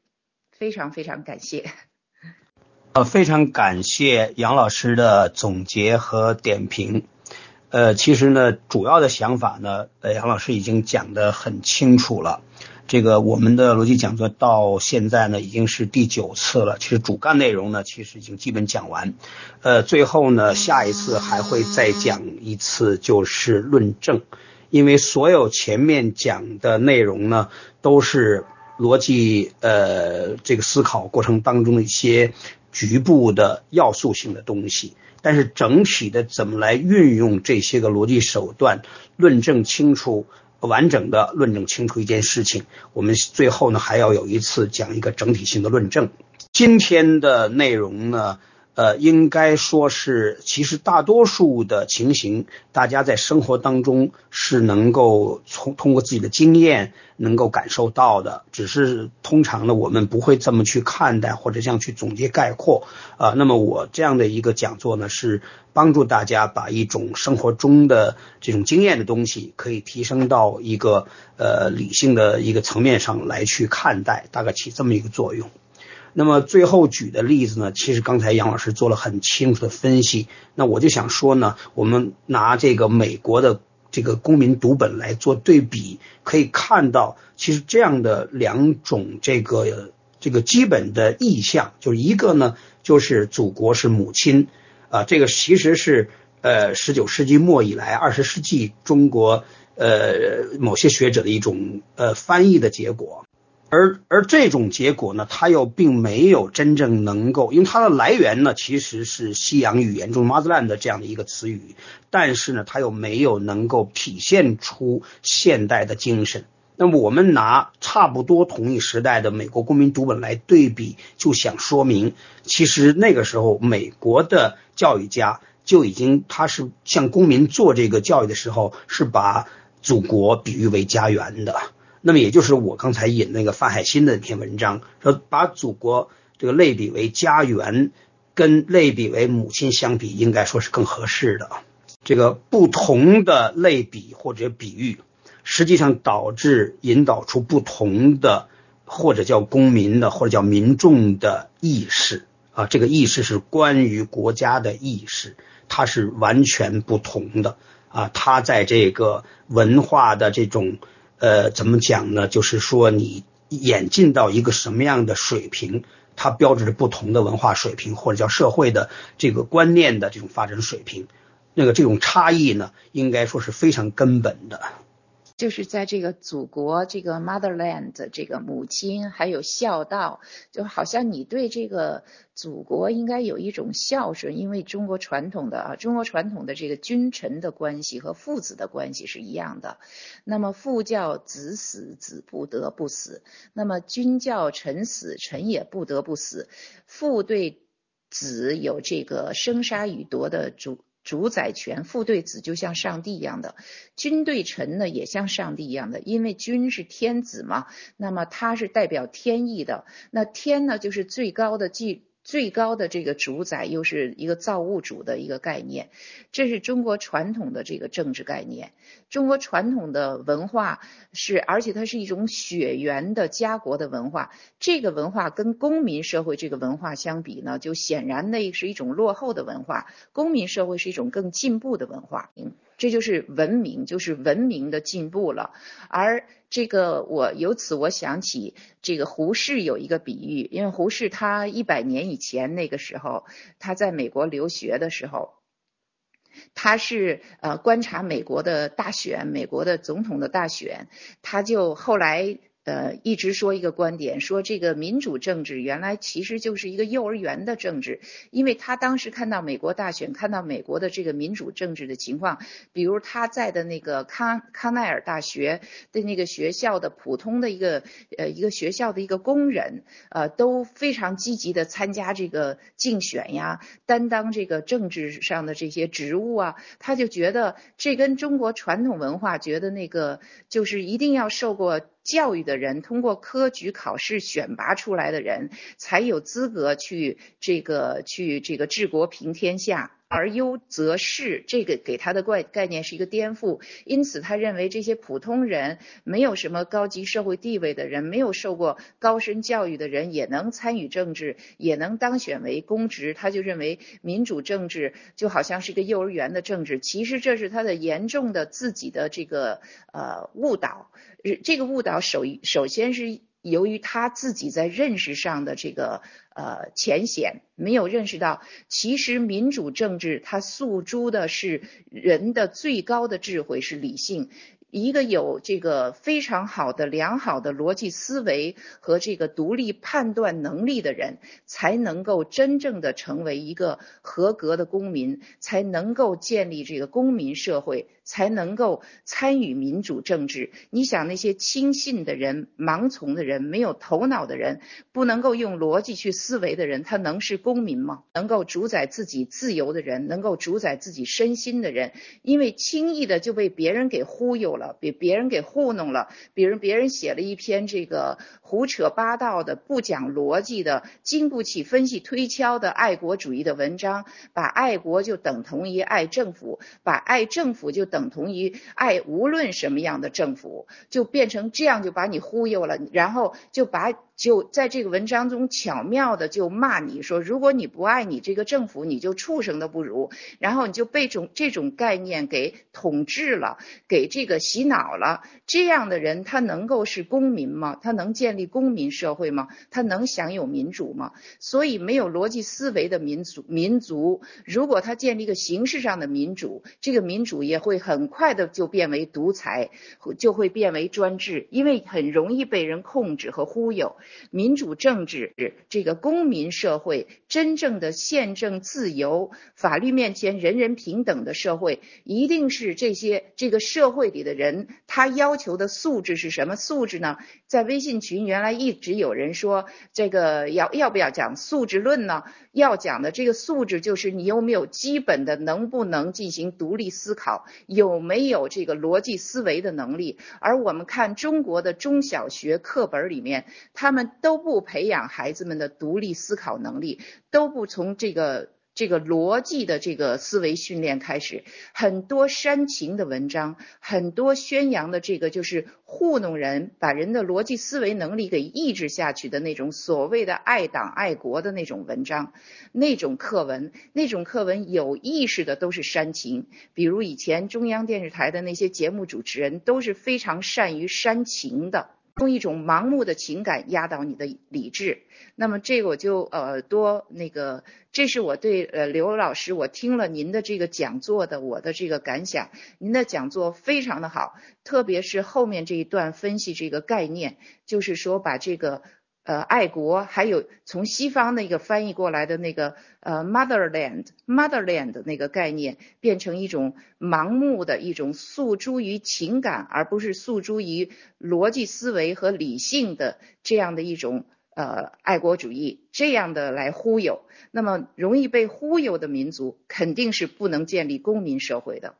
非常非常感谢。呃，非常感谢杨老师的总结和点评。呃，其实呢，主要的想法呢，呃，杨老师已经讲得很清楚了。这个我们的逻辑讲座到现在呢已经是第九次了，其实主干内容呢其实已经基本讲完，呃，最后呢下一次还会再讲一次就是论证，因为所有前面讲的内容呢都是逻辑呃这个思考过程当中的一些局部的要素性的东西，但是整体的怎么来运用这些个逻辑手段，论证清楚，完整的论证清楚一件事情，我们最后呢还要有一次讲一个整体性的论证。今天的内容呢呃，应该说是其实大多数的情形大家在生活当中是能够从通过自己的经验能够感受到的，只是通常呢我们不会这么去看待或者这样去总结概括啊、呃。那么我这样的一个讲座呢是帮助大家把一种生活中的这种经验的东西可以提升到一个呃理性的一个层面上来去看待，大概起这么一个作用。那么最后举的例子呢，其实刚才杨老师做了很清楚的分析，那我就想说呢，我们拿这个美国的这个公民读本来做对比，可以看到其实这样的两种这个这个基本的意象，就是一个呢就是祖国是母亲，啊，这个其实是呃十九世纪末以来二十世纪中国呃某些学者的一种呃翻译的结果。而而这种结果呢，它又并没有真正能够，因为它的来源呢其实是西洋语言中 motherland 的这样的一个词语，但是呢它又没有能够体现出现代的精神。那么我们拿差不多同一时代的美国公民读本来对比，就想说明其实那个时候美国的教育家就已经，他是向公民做这个教育的时候是把祖国比喻为家园的。那么也就是我刚才引那个范海辛的那篇文章，说把祖国这个类比为家园，跟类比为母亲相比，应该说是更合适的。这个不同的类比或者比喻，实际上导致引导出不同的，或者叫公民的，或者叫民众的意识啊，这个意识是关于国家的意识，它是完全不同的啊，它在这个文化的这种。呃，怎么讲呢？就是说你演进到一个什么样的水平，它标志着不同的文化水平，或者叫社会的这个观念的这种发展水平。那个这种差异呢，应该说是非常根本的。就是在这个祖国，这个 motherland， 这个母亲，还有孝道，就好像你对这个祖国应该有一种孝顺，因为中国传统的啊，中国传统的这个君臣的关系和父子的关系是一样的。那么父教子死，子不得不死；那么君教臣死，臣也不得不死。父对子有这个生杀予夺的主。主宰权，父对子就像上帝一样的，君对臣呢也像上帝一样的，因为君是天子嘛，那么他是代表天意的，那天呢就是最高的祭最高的这个主宰，又是一个造物主的一个概念。这是中国传统的这个政治概念，中国传统的文化是，而且它是一种血缘的家国的文化。这个文化跟公民社会这个文化相比呢，就显然那是一种落后的文化，公民社会是一种更进步的文化。这就是文明，就是文明的进步了。而这个我由此我想起这个胡适有一个比喻，因为胡适他一百年以前那个时候，他在美国留学的时候，他是呃观察美国的大选，美国的总统的大选，他就后来。呃，一直说一个观点，说这个民主政治原来其实就是一个幼儿园的政治，因为他当时看到美国大选，看到美国的这个民主政治的情况，比如他在的那个康康奈尔大学的那个学校的普通的一个呃一个学校的一个工人，呃，都非常积极的参加这个竞选呀，担当这个政治上的这些职务啊，他就觉得这跟中国传统文化觉得那个就是一定要受过。教育的人，通过科举考试选拔出来的人才有资格去这个去这个治国平天下，而优则仕这个给他的概念是一个颠覆。因此他认为这些普通人，没有什么高级社会地位的人，没有受过高深教育的人也能参与政治，也能当选为公职。他就认为民主政治就好像是一个幼儿园的政治，其实这是他的严重的自己的这个呃误导。这个误导首首先是由于他自己在认识上的这个呃浅显，没有认识到其实民主政治它诉诸的是人的最高的智慧，是理性。一个有这个非常好的良好的逻辑思维和这个独立判断能力的人，才能够真正的成为一个合格的公民，才能够建立这个公民社会，才能够参与民主政治。你想那些轻信的人，盲从的人，没有头脑的人，不能够用逻辑去思维的人，他能是公民吗？能够主宰自己自由的人，能够主宰自己身心的人，因为轻易的就被别人给忽悠了，被别人给糊弄了。比如别人写了一篇这个胡扯八道的，不讲逻辑的，经不起分析推敲的爱国主义的文章，把爱国就等同于爱政府，把爱政府就等同于爱无论什么样的政府，就变成这样，就把你忽悠了，然后就把就在这个文章中巧妙的就骂你说，如果你不爱你这个政府，你就畜生都不如，然后你就被种这种概念给统治了，给这个洗脑了。这样的人他能够是公民吗？他能建立公民社会吗？他能享有民主吗？所以没有逻辑思维的民族民族如果他建立一个形式上的民主，这个民主也会很快的就变为独裁，就会变为专制，因为很容易被人控制和忽悠。民主政治，这个公民社会，真正的宪政自由，法律面前人人平等的社会，一定是这些这个社会里的人他要求的素质是什么素质呢？在微信群原来一直有人说这个要要不要讲素质论呢？要讲的这个素质就是你有没有基本的能不能进行独立思考，有没有这个逻辑思维的能力。而我们看中国的中小学课本里面，他们他们都不培养孩子们的独立思考能力，都不从这个这个逻辑的这个思维训练开始。很多煽情的文章，很多宣扬的这个就是糊弄人，把人的逻辑思维能力给抑制下去的那种所谓的爱党爱国的那种文章，那种课文那种课文有意识的都是煽情。比如以前中央电视台的那些节目主持人都是非常善于煽情的，用一种盲目的情感压倒你的理智。那么这个我就呃多那个，这是我对呃刘老师，我听了您的这个讲座的我的这个感想。您的讲座非常的好，特别是后面这一段分析这个概念，就是说把这个呃爱国，还有从西方那个翻译过来的那个呃 motherland motherland 的那个概念，变成一种盲目的一种诉诸于情感，而不是诉诸于逻辑思维和理性的这样的一种呃爱国主义，这样的来忽悠。那么容易被忽悠的民族肯定是不能建立公民社会的，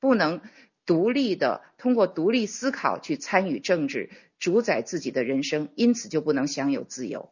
不能独立的通过独立思考去参与政治，主宰自己的人生，因此就不能享有自由。